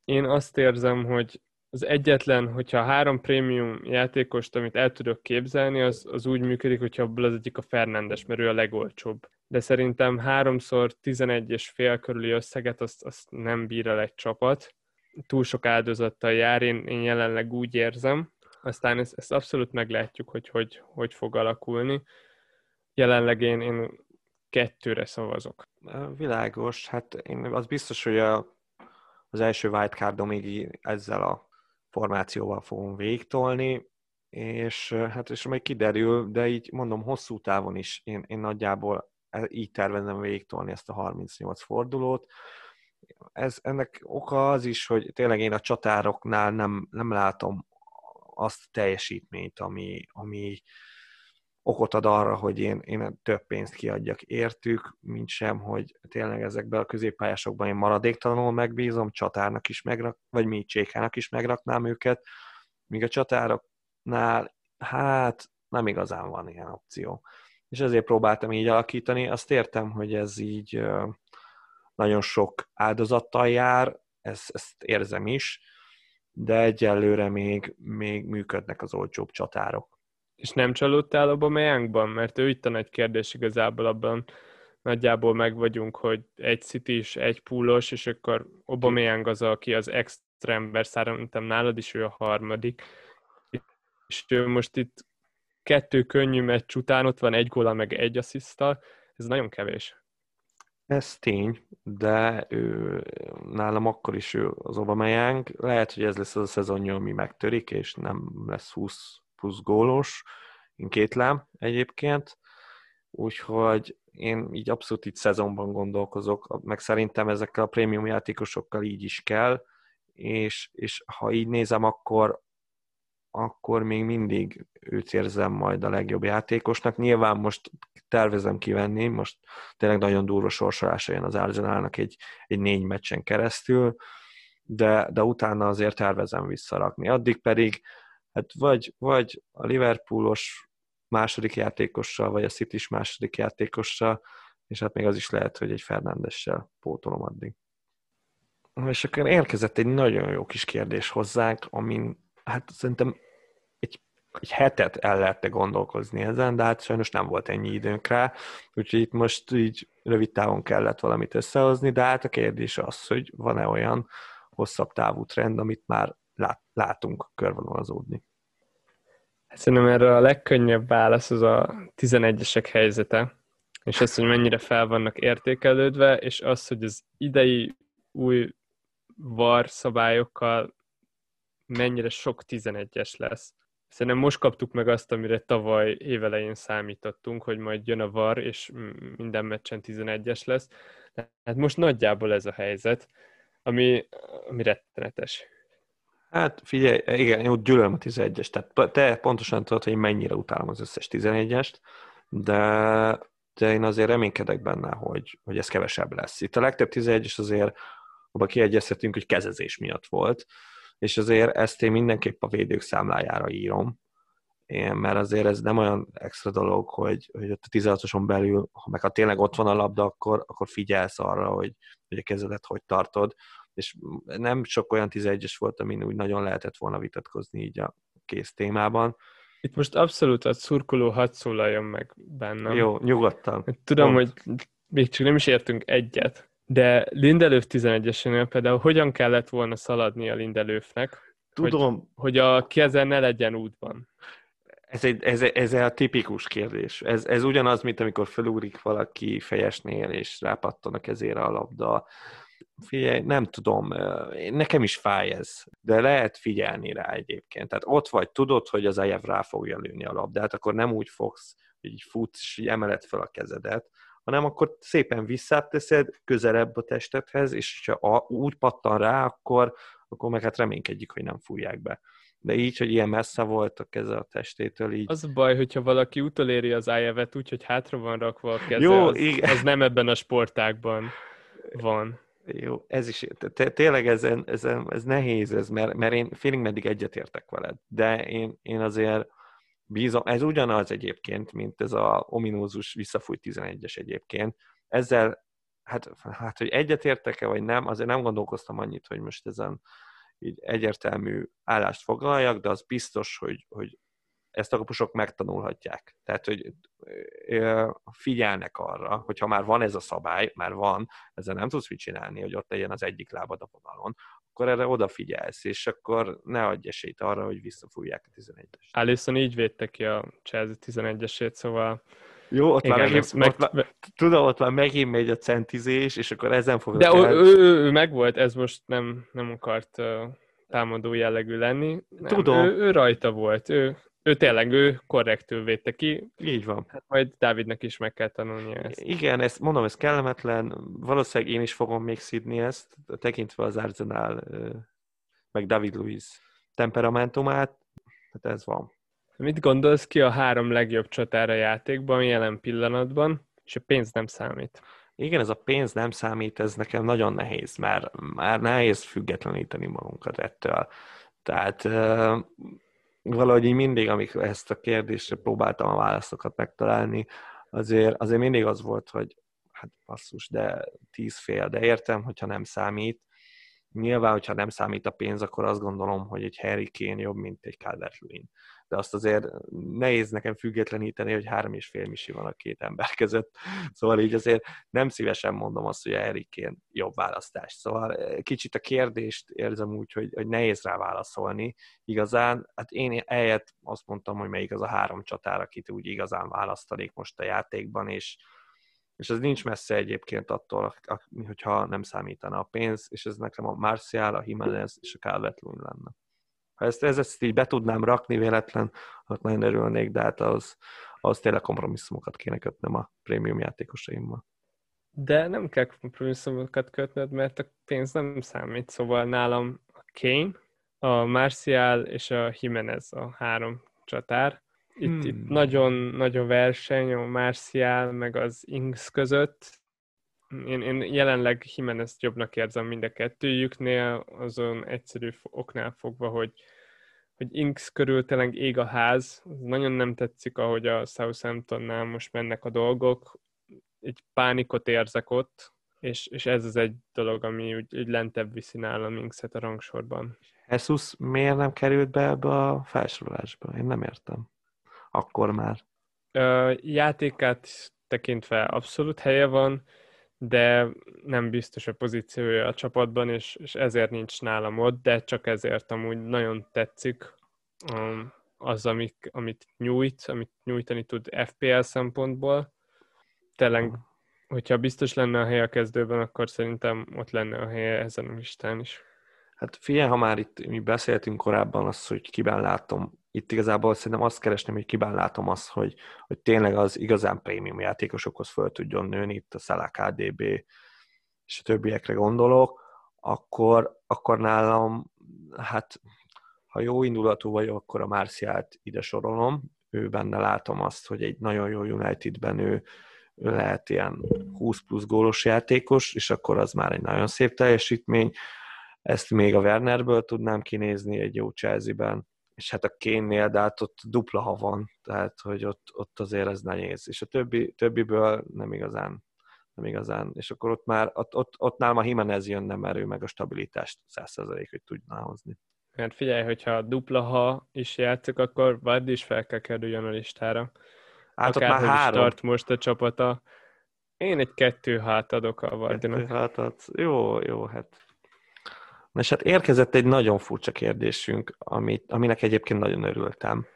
Én azt érzem, hogy az egyetlen, hogyha három prémium játékost, amit el tudok képzelni, az, az úgy működik, hogyha abból az egyik a Fernandes, mert ő a legolcsóbb. De szerintem háromszor tizenegy és fél körüli összeget azt, azt nem bír el egy csapat. Túl sok áldozattal jár, én, én jelenleg úgy érzem. Aztán ezt, ezt abszolút meglátjuk, hogy, hogy hogy fog alakulni. Jelenleg én, én kettőre szavazok. Világos, hát én az biztos, hogy a, az első wildcardomig ezzel a formációval fogom végtolni, és hát és majd kiderül, de így mondom, hosszú távon is én, én nagyjából így tervezem végtolni ezt a harmincnyolc fordulót. Ez, ennek oka az is, hogy tényleg én a csatároknál nem, nem látom azt a teljesítményt, ami, ami okot ad arra, hogy én, én több pénzt kiadjak értük, mint sem, hogy tényleg ezekben a középpályásokban én maradéktalanul megbízom, csatárnak is megrak, vagy mi csékának is megraknám őket, míg a csatároknál hát nem igazán van ilyen opció. És ezért próbáltam így alakítani. Azt értem, hogy ez így nagyon sok áldozattal jár, ezt, ezt érzem is, de egyelőre még, még működnek az olcsóbb csatárok. És nem csalódtál Aubameyankban? Mert ő itt a nagy kérdés igazából, abban nagyjából meg vagyunk, hogy egy City-s, egy Poolos, és akkor Aubameyang az, aki az extra ember, szerintem nálad is ő a harmadik. És ő most itt kettő könnyű meccs után ott van egy góllal, meg egy assziszttal, ez nagyon kevés. Ez tény, de ő, nálam akkor is ő az Aubameyang. Lehet, hogy ez lesz az a szezonja, ami megtörik, és nem lesz húsz plusz gólos. Én kétlem egyébként. Úgyhogy én így abszolút itt szezonban gondolkozok, meg szerintem ezekkel a prémium játékosokkal így is kell, és, és ha így nézem, akkor akkor még mindig őt érzem majd a legjobb játékosnak. Nyilván most tervezem kivenni, most tényleg nagyon durva sorsolása jön az Arsenalnak egy, egy négy meccsen keresztül, de, de utána azért tervezem visszarakni. Addig pedig hát vagy, vagy a Liverpoolos második játékossal, vagy a City-s második játékossal, és hát még az is lehet, hogy egy Fernandessel pótolom addig. És akkor érkezett egy nagyon jó kis kérdés hozzánk, amin hát szerintem egy, egy hetet el lehetne gondolkozni ezen, de hát sajnos nem volt ennyi időnk rá, úgyhogy itt most így rövid távon kellett valamit összehozni, de hát a kérdés az, hogy van-e olyan hosszabb távú trend, amit már lát, látunk körvonalazódni. Szerintem erre a legkönnyebb válasz az a tizenegyesek helyzete, és az, hogy mennyire fel vannak értékelődve, és az, hogy az idei új var szabályokkal mennyire sok tizenegyes lesz. Szerintem most kaptuk meg azt, amire tavaly évelején számítottunk, hogy majd jön a var, és minden meccsen tizenegyes lesz. Hát most nagyjából ez a helyzet, ami, ami rettenetes. Hát figyelj, igen, jó, gyűlölöm a tizenegyest. Tehát te pontosan tudod, hogy én mennyire utálom az összes tizenegyest, de, de én azért reménykedek benne, hogy, hogy ez kevesebb lesz. Itt a legtöbb tizenegyes azért, abban kiegyeztetünk, hogy kezezés miatt volt, és azért ezt én mindenképp a védők számlájára írom, én, mert azért ez nem olyan extra dolog, hogy, hogy ott a tizenhatoson belül, ha meg ha tényleg ott van a labda, akkor, akkor figyelsz arra, hogy, hogy a kezedet hogy tartod, és nem sok olyan tizenegyes volt, amin úgy nagyon lehetett volna vitatkozni így a kész témában. Itt most abszolút a szurkoló hadd szólaljon meg bennem. Jó, nyugodtan. Tudom, Pont. hogy még csak nem is értünk egyet. De Lindelöf tizenegyesénél például hogyan kellett volna szaladni a Lindelöfnek, Tudom. Hogy, hogy a keze ne legyen útban? Ez, egy, ez, ez a tipikus kérdés. Ez, ez ugyanaz, mint amikor felugrik valaki fejesnél, és rápattan a kezére a labda. Figyelj, nem tudom, nekem is fáj ez, de lehet figyelni rá egyébként. Tehát ott vagy, tudod, hogy az Ajev rá fogja lőni a labdát, akkor nem úgy fogsz, hogy így futsz, és így emeled fel a kezedet, hanem akkor szépen visszáteszed közelebb a testedhez, és ha úgy pattan rá, akkor, akkor meg hát reménykedjük, hogy nem fújják be. De így, hogy ilyen messze volt a keze a testétől, így... Az a baj, hogyha valaki utoléri az ájevet úgy, hogy hátra van rakva a keze, Jó, az, igen. az nem ebben a sportákban van. Jó, ez is, tényleg ez, ez, ez nehéz, ez, mert, mert én félig meddig egyetértek veled, de én, én azért Bízom, ez ugyanaz egyébként, mint ez a ominózus visszafújt tizenegyes egyébként. Ezzel, hát, hát hogy egyetértek-e vagy nem, azért nem gondolkoztam annyit, hogy most ezen így egyértelmű állást foglaljak, de az biztos, hogy, hogy ezt a kapusok megtanulhatják. Tehát, hogy figyelnek arra, hogyha már van ez a szabály, már van, ezzel nem tudsz mit csinálni, hogy ott legyen az egyik lábad a vonalon, akkor erre odafigyelsz, és akkor ne adj esélyt arra, hogy visszafújják a tizenegyest. Allison így védte ki a Chelsea tizenegyesét, szóval... Jó, ott igen, már megint, meg... ott már, tudom, ott már megint megy a centizés, és akkor ezen fognak... De el... ő, ő, ő megvolt, ez most nem, nem akart uh, támadó jellegű lenni. Nem, tudom. Ő, ő rajta volt, ő... Ő tényleg, ő korrektül védte ki. Így van. Hát majd Dávidnak is meg kell tanulnia ezt. Igen, ezt mondom, ez kellemetlen. Valószínűleg én is fogom még szidni ezt, tekintve az Arsenal meg David Luiz temperamentumát. Hát ez van. Mit gondolsz, ki a három legjobb csatára játékban jelen pillanatban, és a pénz nem számít? Igen, ez a pénz nem számít, ez nekem nagyon nehéz, már, már nehéz függetleníteni magunkat ettől. Tehát... valahogy így mindig, amikor ezt a kérdésre próbáltam a válaszokat megtalálni, azért, azért mindig az volt, hogy hát basszus, de tíz fél, de értem, hogyha nem számít. Nyilván, hogyha nem számít a pénz, akkor azt gondolom, hogy egy Harry Kane jobb, mint egy Calvert-Lewin. De azt azért nehéz nekem függetleníteni, hogy három és fél misi van a két ember között. Szóval így azért nem szívesen mondom azt, hogy a Harry Kane jobb választás. Szóval kicsit a kérdést érzem úgy, hogy, hogy nehéz rá válaszolni. Igazán, hát én eljött azt mondtam, hogy melyik az a három csatár, akit úgy igazán választanék most a játékban, és és ez nincs messze egyébként attól, hogyha nem számítana a pénz, és ez nekem a Marcia, a Jimenez és a Calvert-Lewin lenne. Ha ezt, ezt így be tudnám rakni véletlen, hát nagyon örülnék, de hát az, az tényleg kompromisszumokat kéne kötnöm a prémium játékosaimmal. De nem kell kompromisszumokat kötnöd, mert a pénz nem számít, szóval nálam a Kane, a Marcia és a Jimenez a három csatár. Itt, hmm. itt nagyon nagy a verseny a Marcial meg az Ings között. Én, én jelenleg Jimenezt jobbnak érzem mind a kettőjüknél, azon egyszerű oknál fogva, hogy, hogy Ings körül tényleg ég a ház. Nagyon nem tetszik, ahogy a Southamptonnál most mennek a dolgok. Egy pánikot érzek ott, és, és ez az egy dolog, ami úgy, úgy lentebb viszi nálam Ingset a rangsorban. Jesus miért nem került be ebbe a felsorolásba? Én nem értem. Akkor már. Ö, játékát tekintve abszolút helye van, de nem biztos a pozíciója a csapatban, és, és ezért nincs nálam ott, de csak ezért amúgy nagyon tetszik um, az, amik, amit nyújt, amit nyújtani tud ef pé el szempontból. Tényleg, uh-huh. hogyha biztos lenne a helye a kezdőben, akkor szerintem ott lenne a helye ezen a listán is. Hát figyelj, ha már itt mi beszéltünk korábban azt, hogy kiben látom, itt igazából szerintem azt keresném, hogy kiben látom azt, hogy, hogy tényleg az igazán prémium játékosokhoz föl tudjon nőni, itt a Salah, ká dé bé és a többiekre gondolok, akkor, akkor nálam, hát ha jó indulatú vagyok, akkor a Marcialt ide sorolom, ő benne látom azt, hogy egy nagyon jó Unitedben ő, ő lehet ilyen húsz plusz gólos játékos, és akkor az már egy nagyon szép teljesítmény, ezt még a Wernerből tudnám kinézni egy jó Chelsea-ben, és hát a Kane-nél, de hát ott dupla ha van, tehát hogy ott, ott azért ez nehéz. És a többi, többiből nem igazán, nem igazán. És akkor ott már, ott, ott, ott nálam a Jimenez jönne, mert ő meg a stabilitást száz százalék, hogy tudná hozni. Mert figyelj, hogyha dupla ha is játszik, akkor Vardy is fel kell kerüljön a listára. Hát akár, hogy három. Tart most a csapata. Én egy kettő hát adok a Vardynak. Kettő hát adsz. Jó, jó, hát... Na és hát érkezett egy nagyon furcsa kérdésünk, amit, aminek egyébként nagyon örültem.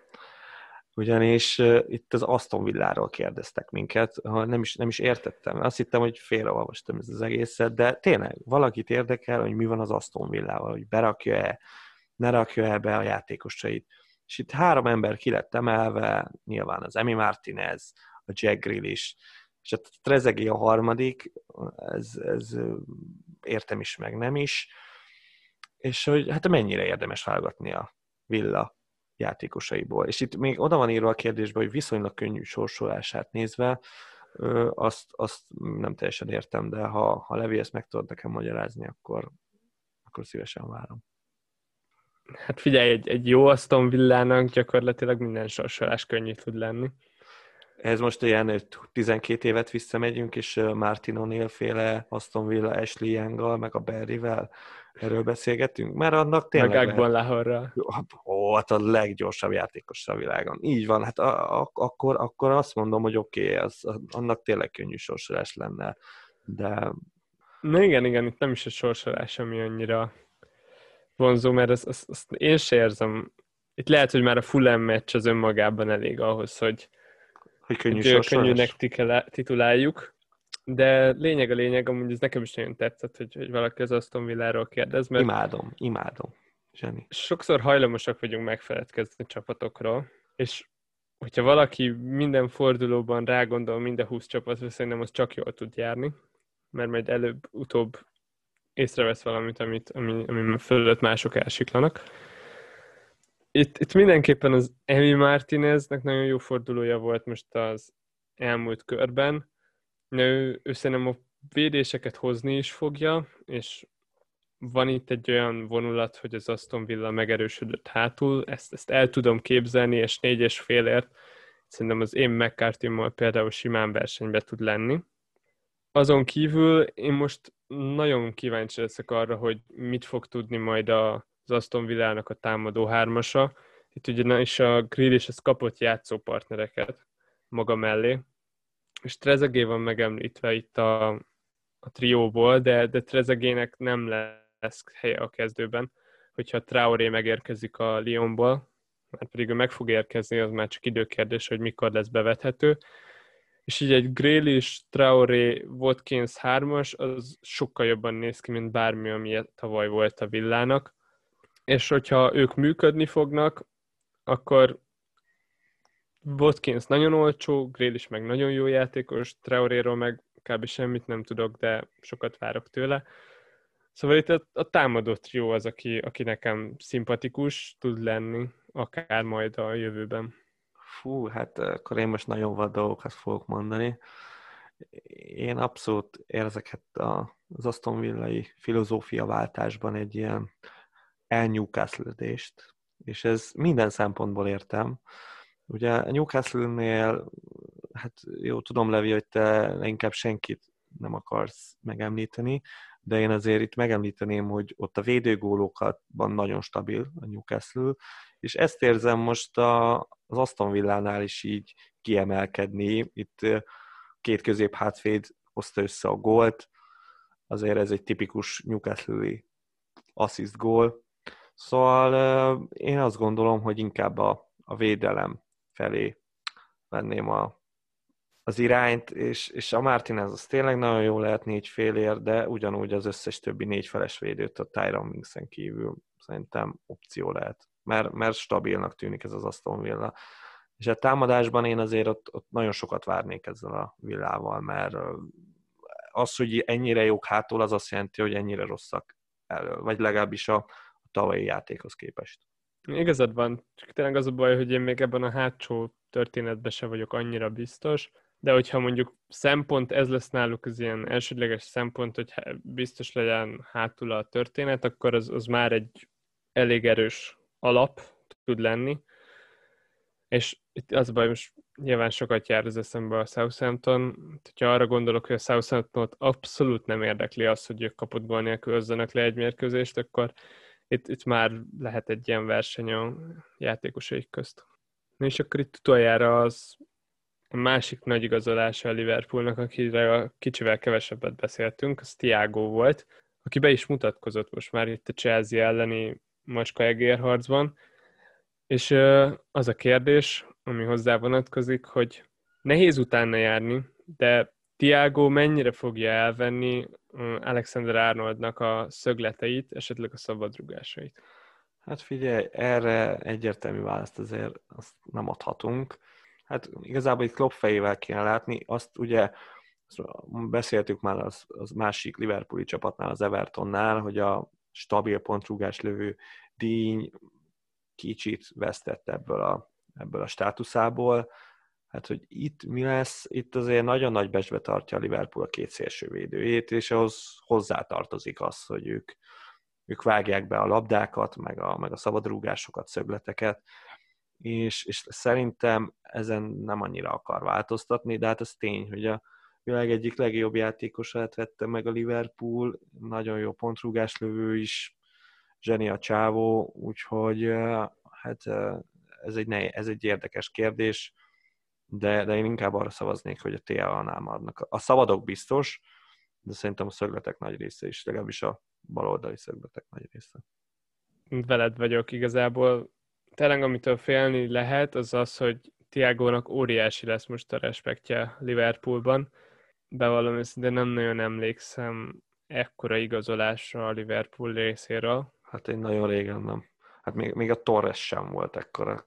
Ugyanis uh, itt az Aston Villáról kérdeztek minket, ha nem is, nem is értettem. Azt hittem, hogy félreolvastam ezt az egészet, de tényleg valakit érdekel, hogy mi van az Aston Villával, hogy berakja-e, ne rakja-e be a játékosait. És itt három ember ki lett emelve, nyilván az Emi Martinez, a Jack Grealish, és a Trezeguet a harmadik, ez, ez értem is, meg nem is. És hogy hát mennyire érdemes válogatni a Villa játékosaiból. És itt még oda van írva a kérdésben, hogy viszonylag könnyű sorsolását nézve, ö, azt, azt nem teljesen értem, de ha, ha Levi ezt meg tudod nekem magyarázni, akkor, akkor szívesen várom. Hát figyelj, egy, egy jó Aston Villának gyakorlatilag minden sorsolás könnyű tud lenni. Ez most ilyen tizenkét évet visszamegyünk, és Martin O'Neill-féle Aston Villa Ashley Young-gal, meg a Barry-vel erről beszélgetünk. Már annak tényleg... Meg Agbon Lahorral. Ó, hát a leggyorsabb játékos a világon. Így van, hát a, a, akkor, akkor azt mondom, hogy oké, okay, annak tényleg könnyű sorsolás lenne, de... Na igen, igen, itt nem is a sorsolás, ami annyira vonzó, mert azt az, az én sem érzem. Itt lehet, hogy már a Fulham meccs az önmagában elég ahhoz, hogy hogy könnyű könnyűnek tituláljuk, de lényeg a lényeg, amúgy ez nekem is nagyon tetszett, hogy, hogy valaki az Aston Villáról kérdez, mert imádom, imádom, Zseni. Sokszor hajlamosak vagyunk megfeledkezni csapatokról, és hogyha valaki minden fordulóban rágondol minden húsz csapatra, szerintem az csak jól tud járni, mert majd előbb-utóbb észrevesz valamit, amit, ami, ami fölött mások elsiklanak. Itt, itt mindenképpen az Emi Martineznek nagyon jó fordulója volt most az elmúlt körben. Ő, ő szerintem a védéseket hozni is fogja, és van itt egy olyan vonulat, hogy az Aston Villa megerősödött hátul, ezt, ezt el tudom képzelni, és négy és félért szerintem az én McCarthy-mal például simán versenybe tud lenni. Azon kívül én most nagyon kíváncsi leszek arra, hogy mit fog tudni majd a az Aston Villának a támadó hármasa. Itt ugyanis a Grealish az kapott játszópartnereket maga mellé, és Trezeguet van megemlítve itt a, a trióból, de, de Trezeguetnek nem lesz helye a kezdőben, hogyha Traoré megérkezik a Lyonból, mert pedig ő meg fog érkezni, az már csak időkérdés, hogy mikor lesz bevethető, és így egy Grealish, Traoré, Watkins hármas, az sokkal jobban néz ki, mint bármi, ami tavaly volt a Villának, és hogyha ők működni fognak, akkor Watkins nagyon olcsó, Grealish meg nagyon jó játékos, Traoréról meg kb. Semmit nem tudok, de sokat várok tőle. Szóval itt a, a támadó trió az, aki, aki nekem szimpatikus tud lenni, akár majd a jövőben. Fú, hát akkor én most nagyon vad dolgokat fogok mondani. Én abszolút érzek hát az Aston Villai filozófiaváltásban egy ilyen elnyúkászlődést, és ez minden szempontból értem. Ugye a Newcastle-nél, hát jó, tudom, Levi, hogy te inkább senkit nem akarsz megemlíteni, de én azért itt megemlíteném, hogy ott a védőgólokatban nagyon stabil a Newcastle, és ezt érzem most a, az Aston Villánál is így kiemelkedni. Itt két közép hátvéd hozta össze a gólt, azért ez egy tipikus Newcastle-i assist gól. Szóval én azt gondolom, hogy inkább a, a védelem felé venném a, az irányt, és, és a Martinez az tényleg nagyon jó lehet négy félért, de ugyanúgy az összes többi négyfeles védőt a Tyrone Mings-en kívül szerintem opció lehet, mert, mert stabilnak tűnik ez az Aston Villa. És a támadásban én azért ott, ott nagyon sokat várnék ezzel a Villával, mert az, hogy ennyire jók hátul, az azt jelenti, hogy ennyire rosszak elől, vagy legalábbis a tavalyi játékhoz képest. Igazad van, csak tényleg az a baj, hogy én még ebben a hátsó történetben se vagyok annyira biztos, de hogyha mondjuk szempont, ez lesz náluk az ilyen elsődleges szempont, hogy biztos legyen hátul a történet, akkor az, az már egy elég erős alap tud lenni, és itt az a baj, most nyilván sokat jár az eszembe a Southampton, hogyha arra gondolok, hogy a Southampton-t abszolút nem érdekli az, hogy ők kapott gól nélkül özzenek le egy mérkőzést, akkor itt, itt már lehet egy ilyen verseny a játékosaik közt. Na és akkor itt utoljára az a másik nagy igazolása a Liverpoolnak, akire kicsivel kevesebbet beszéltünk, az Thiago volt, aki be is mutatkozott most már itt a Chelsea elleni macskaegérharcban, és az a kérdés, ami hozzá vonatkozik, hogy nehéz utána járni, de Thiago mennyire fogja elvenni Alexander Arnoldnak a szögleteit, esetleg a szabadrugásait? Hát figyelj, erre egyértelmű választ azért azt nem adhatunk. Hát igazából itt Klopp fejével kéne látni, azt ugye beszéltük már az, az másik Liverpooli csapatnál, az Evertonnál, hogy a stabil pontrugás lövő díj kicsit vesztett ebből a, ebből a státuszából. Hát, hogy itt mi lesz, itt azért nagyon nagy becsbe tartja a Liverpool a két szélsővédőjét, és ahhoz hozzátartozik az, hogy ők ők vágják be a labdákat, meg a, meg a szabadrúgásokat, szögleteket, és, és szerintem ezen nem annyira akar változtatni, de hát ez tény, hogy a világ egyik legjobb játékosát vette meg a Liverpool, nagyon jó pontrúgáslövő is, zseni a csávó, úgyhogy hát ez egy, ne, ez egy érdekes kérdés, de, de én inkább arra szavaznék, hogy a té el-nál maradnak. A szabadok biztos, de szerintem a szögletek nagy része is, legalábbis a baloldali szögletek nagy része. Veled vagyok igazából. Tényleg, amitől félni lehet, az az, hogy Thiagónak óriási lesz most a respektje Liverpoolban. Bevallom őszintén, de nem nagyon emlékszem ekkora igazolásra a Liverpool részéről. Hát én nagyon régen nem. Hát még, még a Torres sem volt ekkora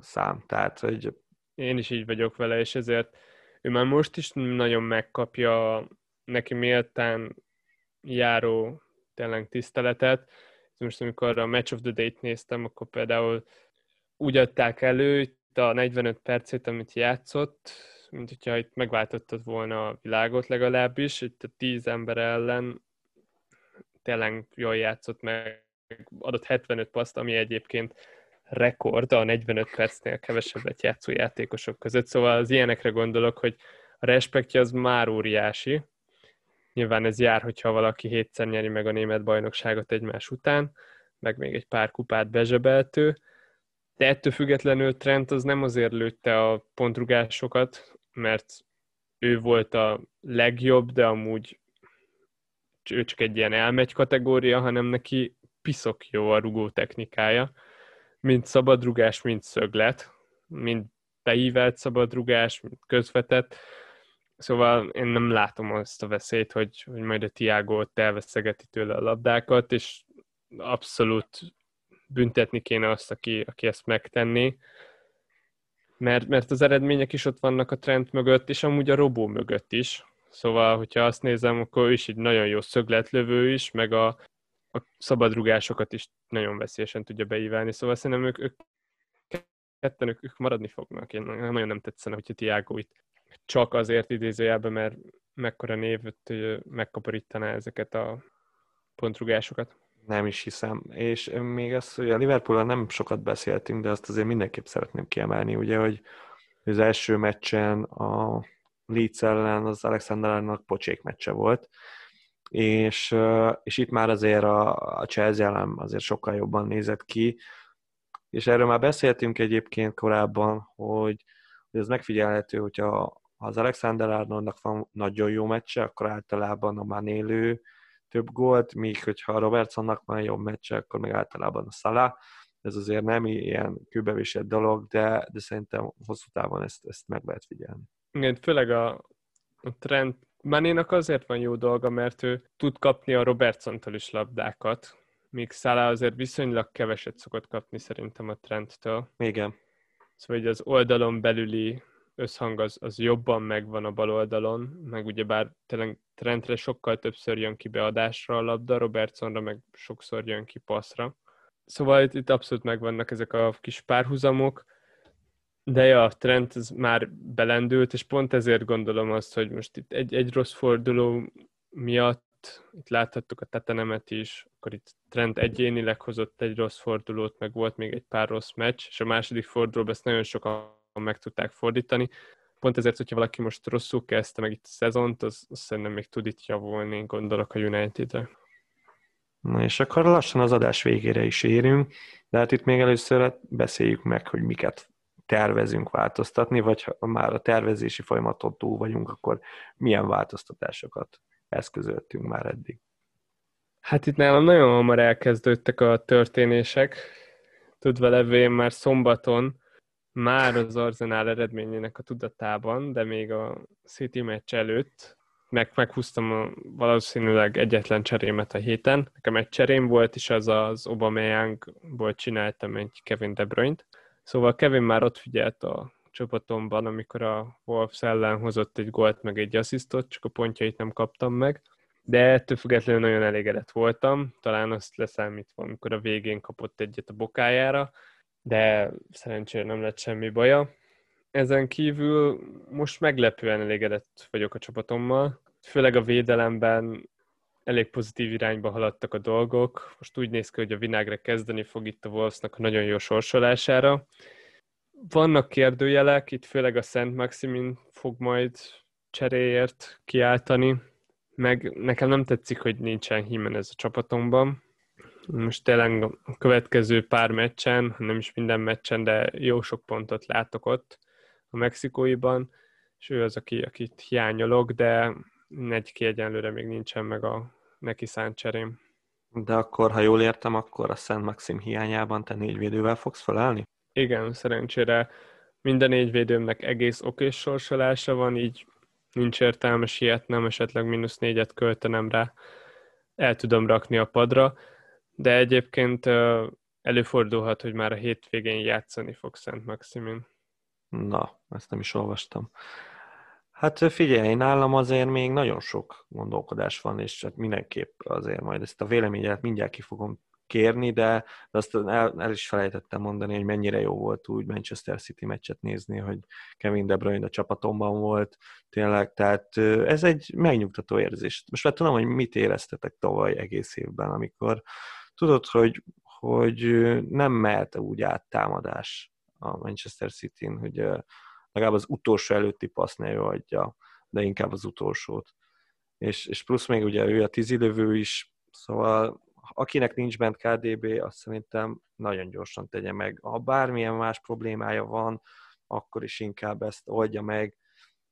szám. Tehát, hogy... Én is így vagyok vele, és ezért ő már most is nagyon megkapja neki méltán járó tényleg tiszteletet. Most amikor a Match of the Day-t néztem, akkor például úgy adták elő itt a negyvenöt percét, amit játszott, mint hogyha itt megváltoztat volna a világot legalábbis, itt a tíz ember ellen tényleg jól játszott, meg adott hetvenöt paszt, ami egyébként rekord a negyvenöt percnél kevesebbet játszó játékosok között, szóval az ilyenekre gondolok, hogy a respektje az már óriási. Nyilván ez jár, hogyha valaki hétszer nyeri meg a német bajnokságot egymás után, meg még egy pár kupát bezsebeltő, de ettől függetlenül Trent az nem azért lőtte a pontrugásokat, mert ő volt a legjobb, de amúgy ő csak egy ilyen elmegy kategória, hanem neki piszok jó a rugó technikája, mind szabadrugás, mind szöglet, mind beívelt szabadrugás, mind közvetett. Szóval én nem látom azt a veszélyt, hogy, hogy majd a Thiago elveszegeti tőle a labdákat, és abszolút büntetni kéne azt, aki, aki ezt megtenni, mert, mert az eredmények is ott vannak a Trent mögött, és amúgy a Robó mögött is. Szóval, hogyha azt nézem, akkor ő is egy nagyon jó szögletlövő is, meg a, a szabadrugásokat is nagyon veszélyesen tudja beíválni. Szóval szerintem ők, ők ketten ők, ők maradni fognak. Én nagyon nem tetszene, hogyha Thiago itt csak azért idézőjelben, mert mekkora névet, hogy megkaparítaná ezeket a pontrugásokat. Nem is hiszem. És még azt, hogy a Liverpoolról nem sokat beszéltünk, de azt azért mindenképp szeretném kiemelni, ugye, hogy az első meccsen a Leeds ellen az Alexander Arnold pocsék meccse volt, és, és itt már azért a, a Chelsea ellen azért sokkal jobban nézett ki, és erről már beszéltünk egyébként korábban, hogy ez megfigyelhető, hogyha az Alexander Arnoldnak van nagyon jó meccse, akkor általában a Mané lő több gólt, míg hogyha a Robertsonnak van jobb meccse, akkor meg általában a Salah. Ez azért nem ilyen kőbevésett dolog, de, de szerintem hosszú távon ezt, ezt meg lehet figyelni. Igen, főleg a, a trend Manénak azért van jó dolga, mert ő tud kapni a Robertsontól is labdákat, míg Salah azért viszonylag keveset szokott kapni szerintem a Trenttől. Igen. Szóval az oldalon belüli összhang az, az jobban megvan a bal oldalon, meg ugyebár tényleg Trentre sokkal többször jön ki beadásra a labda, Robertsonra meg sokszor jön ki passzra. Szóval itt, itt abszolút megvannak ezek a kis párhuzamok, de ja, a Trent ez már belendült, és pont ezért gondolom azt, hogy most itt egy, egy rossz forduló miatt, itt láthattuk a tetenemet is, akkor itt Trent egyénileg hozott egy rossz fordulót, meg volt még egy pár rossz meccs, és a második fordulóban ezt nagyon sokan meg tudták fordítani. Pont ezért, hogyha valaki most rosszul kezdte meg itt a szezont, az, az szerintem még tud itt javulni, gondolok a Unitedre. Na és akkor lassan az adás végére is érünk, de hát itt még először beszéljük meg, hogy miket tervezünk változtatni, vagy ha már a tervezési folyamaton túl vagyunk, akkor milyen változtatásokat eszközöltünk már eddig. Hát itt nálam nagyon hamar elkezdődtek a történések. Tudva levén már szombaton, már az Arsenal eredményének a tudatában, de még a City meccs előtt meg meghúztam a, valószínűleg egyetlen cserémet a héten. Nekem egy cserém volt, és az az Aubameyangból csináltam egy Kevin De Bruyne-t. Szóval Kevin már ott figyelt a csapatomban, amikor a Wolves ellen hozott egy gólt, meg egy asszisztot, csak a pontjait nem kaptam meg. De ettől függetlenül nagyon elégedett voltam, talán azt leszámítva, amikor a végén kapott egyet a bokájára, de szerencsére nem lett semmi baja. Ezen kívül most meglepően elégedett vagyok a csapatommal, főleg a védelemben elég pozitív irányba haladtak a dolgok. Most úgy néz ki, hogy a vinagre kezdeni fog itt a Wolvesnak a nagyon jó sorsolására. Vannak kérdőjelek, itt főleg a Saint-Maximin fog majd cseréért kiáltani, meg nekem nem tetszik, hogy nincsen Jimenez a csapatomban. Most tényleg a következő pár meccsen, nem is minden meccsen, de jó sok pontot látok ott a mexikóiban, és ő az, aki, akit hiányolok, de neki egyenlőre még nincsen meg a neki szánt cserém. De akkor, ha jól értem, akkor a Saint-Maxim hiányában te négy védővel fogsz felállni? Igen, szerencsére minden négy védőmnek egész okés sorsolása van, így nincs értelme sietnem, esetleg mínusz négyet költenem rá, el tudom rakni a padra, de egyébként előfordulhat, hogy már a hétvégén játszani fog Saint-Maximin. Na, ezt nem is olvastam. Hát figyelj, nálam azért még nagyon sok gondolkodás van, és hát mindenképp azért majd ezt a véleményet mindjárt ki fogom kérni, de azt el, el is felejtettem mondani, hogy mennyire jó volt úgy Manchester City meccset nézni, hogy Kevin De Bruyne a csapatomban volt, tényleg, tehát ez egy megnyugtató érzés. Most már tudom, hogy mit éreztetek tavaly egész évben, amikor tudod, hogy, hogy nem mehet úgy áttámadás a Manchester Cityn, hogy legalább az utolsó előtti passznál ő adja, de inkább az utolsót. És, és plusz még ugye ő a tízilövő is, szóval akinek nincs bent ká dé bé, azt szerintem nagyon gyorsan tegye meg. Ha bármilyen más problémája van, akkor is inkább ezt oldja meg,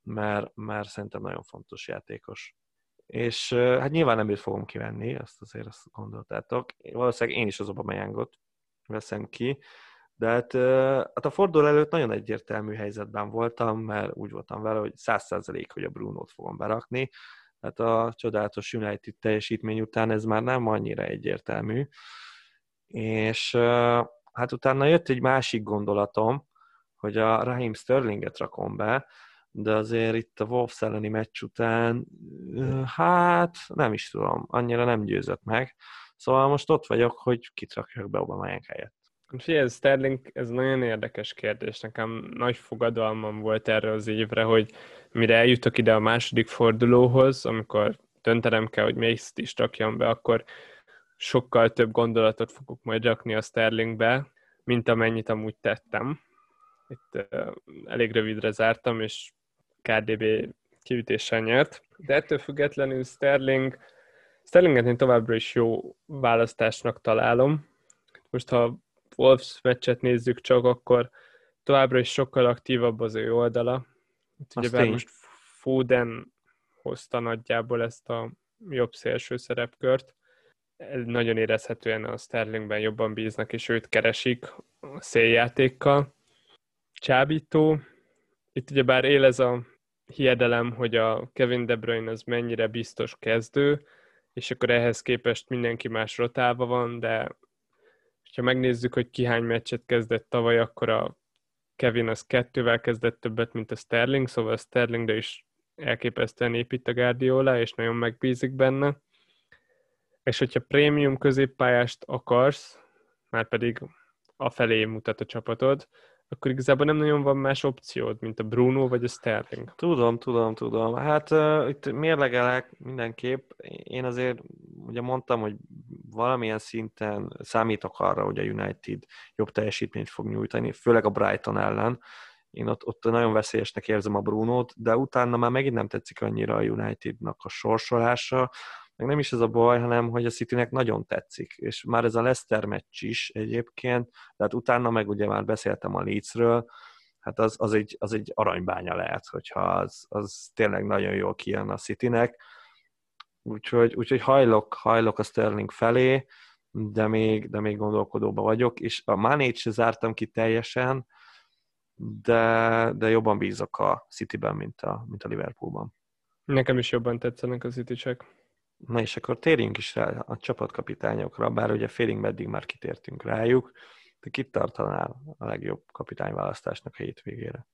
mert, mert szerintem nagyon fontos játékos. És hát nyilván nem őt fogom kivenni, azt azért azt gondoltátok. Valószínűleg én is az Aubameyang-ot veszem ki, de hát, hát a forduló előtt nagyon egyértelmű helyzetben voltam, mert úgy voltam vele, hogy száz százalék, hogy a Brunót fogom berakni. Hát a csodálatos United teljesítmény után ez már nem annyira egyértelmű. És hát utána jött egy másik gondolatom, hogy a Raheem Sterlinget rakom be, de azért itt a Wolves elleni meccs után, hát nem is tudom, annyira nem győzött meg. Szóval most ott vagyok, hogy kit rakjak be Aubameyang helyett. Figyelj, Sterling, ez nagyon érdekes kérdés. Nekem nagy fogadalmam volt erre az évre, hogy mire eljutok ide a második fordulóhoz, amikor döntenem kell, hogy Mace-t is rakjam be, akkor sokkal több gondolatot fogok majd rakni a Sterlingbe, mint amennyit amúgy tettem. Itt uh, elég rövidre zártam, és ká dé bé kiütéssel nyert. De ettől függetlenül Sterling, Sterlinget én továbbra is jó választásnak találom. Most, ha Wolves meccset nézzük csak, akkor továbbra is sokkal aktívabb az ő oldala. Ugyebár most Foden hozta nagyjából ezt a jobb szélső szerepkört. Nagyon érezhetően a Sterlingben jobban bíznak, és őt keresik a széljátékkal. Csábító. Itt ugyebár él ez a hiedelem, hogy a Kevin De Bruyne az mennyire biztos kezdő, és akkor ehhez képest mindenki más rotálva van, de ha megnézzük, hogy ki hány meccset kezdett tavaly, akkor a Kevin az kettővel kezdett többet, mint a Sterling, szóval a Sterling, de is elképesztően épít a Guardiola, és nagyon megbízik benne. És hogyha prémium középpályást akarsz, már pedig afelé mutat a csapatod, akkor igazából nem nagyon van más opciód, mint a Bruno vagy a Sterling. Tudom, tudom, tudom. Hát uh, itt mérlegelek mindenképp. Én azért ugye mondtam, hogy valamilyen szinten számítok arra, hogy a United jobb teljesítményt fog nyújtani, főleg a Brighton ellen. Én ott, ott nagyon veszélyesnek érzem a Brunót, de utána már megint nem tetszik annyira a Unitednak a sorsolása, meg nem is ez a baj, hanem hogy a Citynek nagyon tetszik, és már ez a Leicester meccs is egyébként, tehát utána meg ugye már beszéltem a Leedsről, hát az, az, egy, az egy aranybánya lehet, hogyha az, az tényleg nagyon jól kijön a Citynek, úgyhogy, úgyhogy hajlok, hajlok a Sterling felé, de még, de még gondolkodóban vagyok, és a Manét se zártam ki teljesen, de, de jobban bízok a Cityben, mint a, mint a Liverpoolban. Nekem is jobban tetszenek a City-sek. Na és akkor térjünk is rá a csapatkapitányokra, bár ugye félig meddig már kitértünk rájuk, de kit tartanál a legjobb kapitányválasztásnak a hétvégére?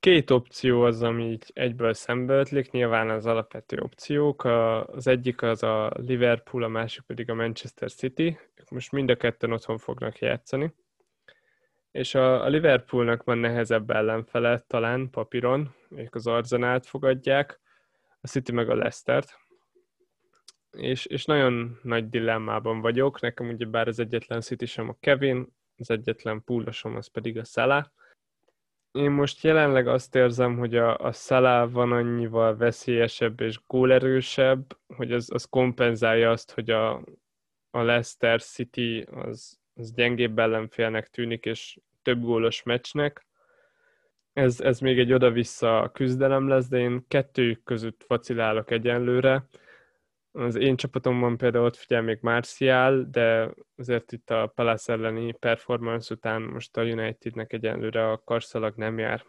Két opció az, ami így egyből szembeötlik, nyilván az alapvető opciók. Az egyik az a Liverpool, a másik pedig a Manchester City. Most mind a ketten otthon fognak játszani. És a Liverpoolnak van nehezebb ellenfele talán papíron, ők az Arsenalt fogadják, a City meg a Leicestert. és, és nagyon nagy dilemmában vagyok. Nekem ugye bár az egyetlen City-sem a Kevin, az egyetlen púlosom az pedig a Salah. Én most jelenleg azt érzem, hogy a, a Salah van annyival veszélyesebb és gólerősebb, hogy az, az kompenzálja azt, hogy a, a Leicester City az, az gyengébb ellenfélnek tűnik, és több gólos meccsnek. Ez, ez még egy oda-vissza küzdelem lesz, de én kettőjük között vacilálok egyenlőre. Az én csapatomban például ott figyel még Marcial, de azért itt a Palace elleni performance után most a Unitednek egyenlőre a karszalag nem jár.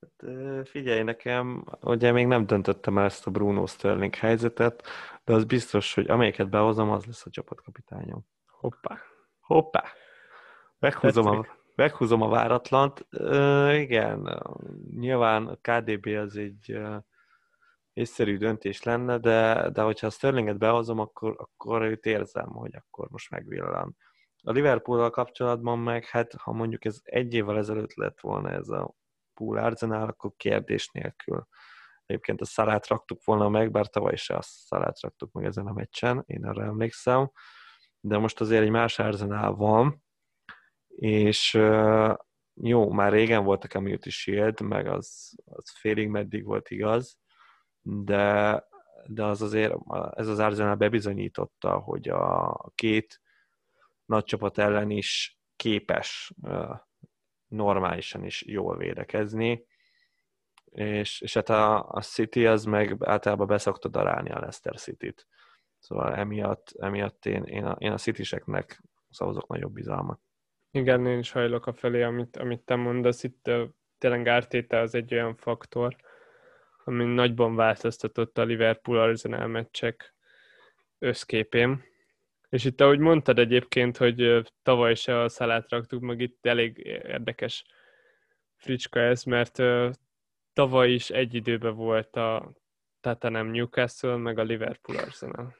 Hát, figyelj nekem, ugye még nem döntöttem el ezt a Bruno Sterling helyzetet, de az biztos, hogy amelyiket behozom, az lesz a csapatkapitányom. Hoppá! Hoppá! Meghúzom a... Meghúzom a váratlant. Uh, igen, nyilván a ká dé bé az egy uh, észszerű döntés lenne, de, de hogyha a Sterlinget behozom, akkor, akkor őt érzem, hogy akkor most megvillan. A Liverpool-al kapcsolatban meg, hát ha mondjuk ez egy évvel ezelőtt lett volna ez a Pool Arsenal, akkor kérdés nélkül. Egyébként a Salát raktuk volna meg, bár tavaly se a Salát raktuk meg ezen a meccsen, én arra emlékszem, de most azért egy más Arsenal van, és jó, már régen volt a Community Shield, meg az, az félig meddig volt igaz, de, de az azért, ez az Arsenal bebizonyította, hogy a két nagy csapat ellen is képes normálisan is jól védekezni, és, és hát a, a City az meg általában beszokta darálni a Leicester City-t. Szóval emiatt, emiatt én, én a, én a City-seknek szavazok nagyobb bizalmat. Igen, én is hajlok a felé, amit, amit te mondasz. Itt uh, tényleg Arteta az egy olyan faktor, ami nagyban változtatott a Liverpool-Arsenal meccsek összképén. És itt, ahogy mondtad egyébként, hogy uh, tavaly se a Salát raktuk, meg itt elég érdekes fricska ez, mert uh, tavaly is egy időben volt a Tottenham Newcastle, meg a Liverpool-Arsenal.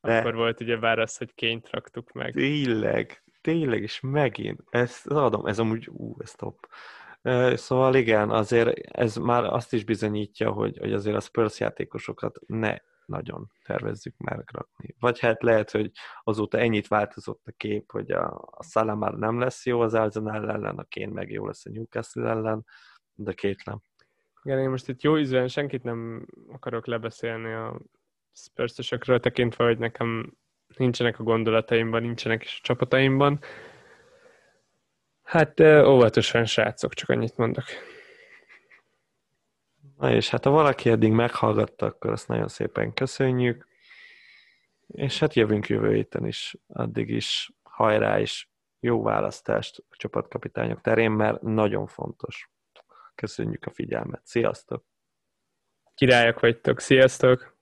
Akkor volt ugye bár az, hogy Kényt raktuk meg. Tényleg. Tényleg, és megint, ezt adom, ez amúgy, ú, ez top. Szóval igen, azért ez már azt is bizonyítja, hogy, hogy azért a Spurs játékosokat ne nagyon tervezzük már rakni. Vagy hát lehet, hogy azóta ennyit változott a kép, hogy a, a Salah már nem lesz jó az Arsenal ellen, a Kane meg jó lesz a Newcastle ellen, de kétlem. Igen, én most itt jó ízűen senkit nem akarok lebeszélni a Spursosokról, tekintve, hogy nekem nincsenek a gondolataimban, nincsenek is a csapataimban. Hát óvatosan, srácok, csak annyit mondok. Na és hát ha valaki eddig meghallgatta, akkor azt nagyon szépen köszönjük. És hát jövünk jövő héten is. Addig is hajrá és jó választást a csapatkapitányok terén, mert nagyon fontos. Köszönjük a figyelmet. Sziasztok! Királyok vagytok, sziasztok!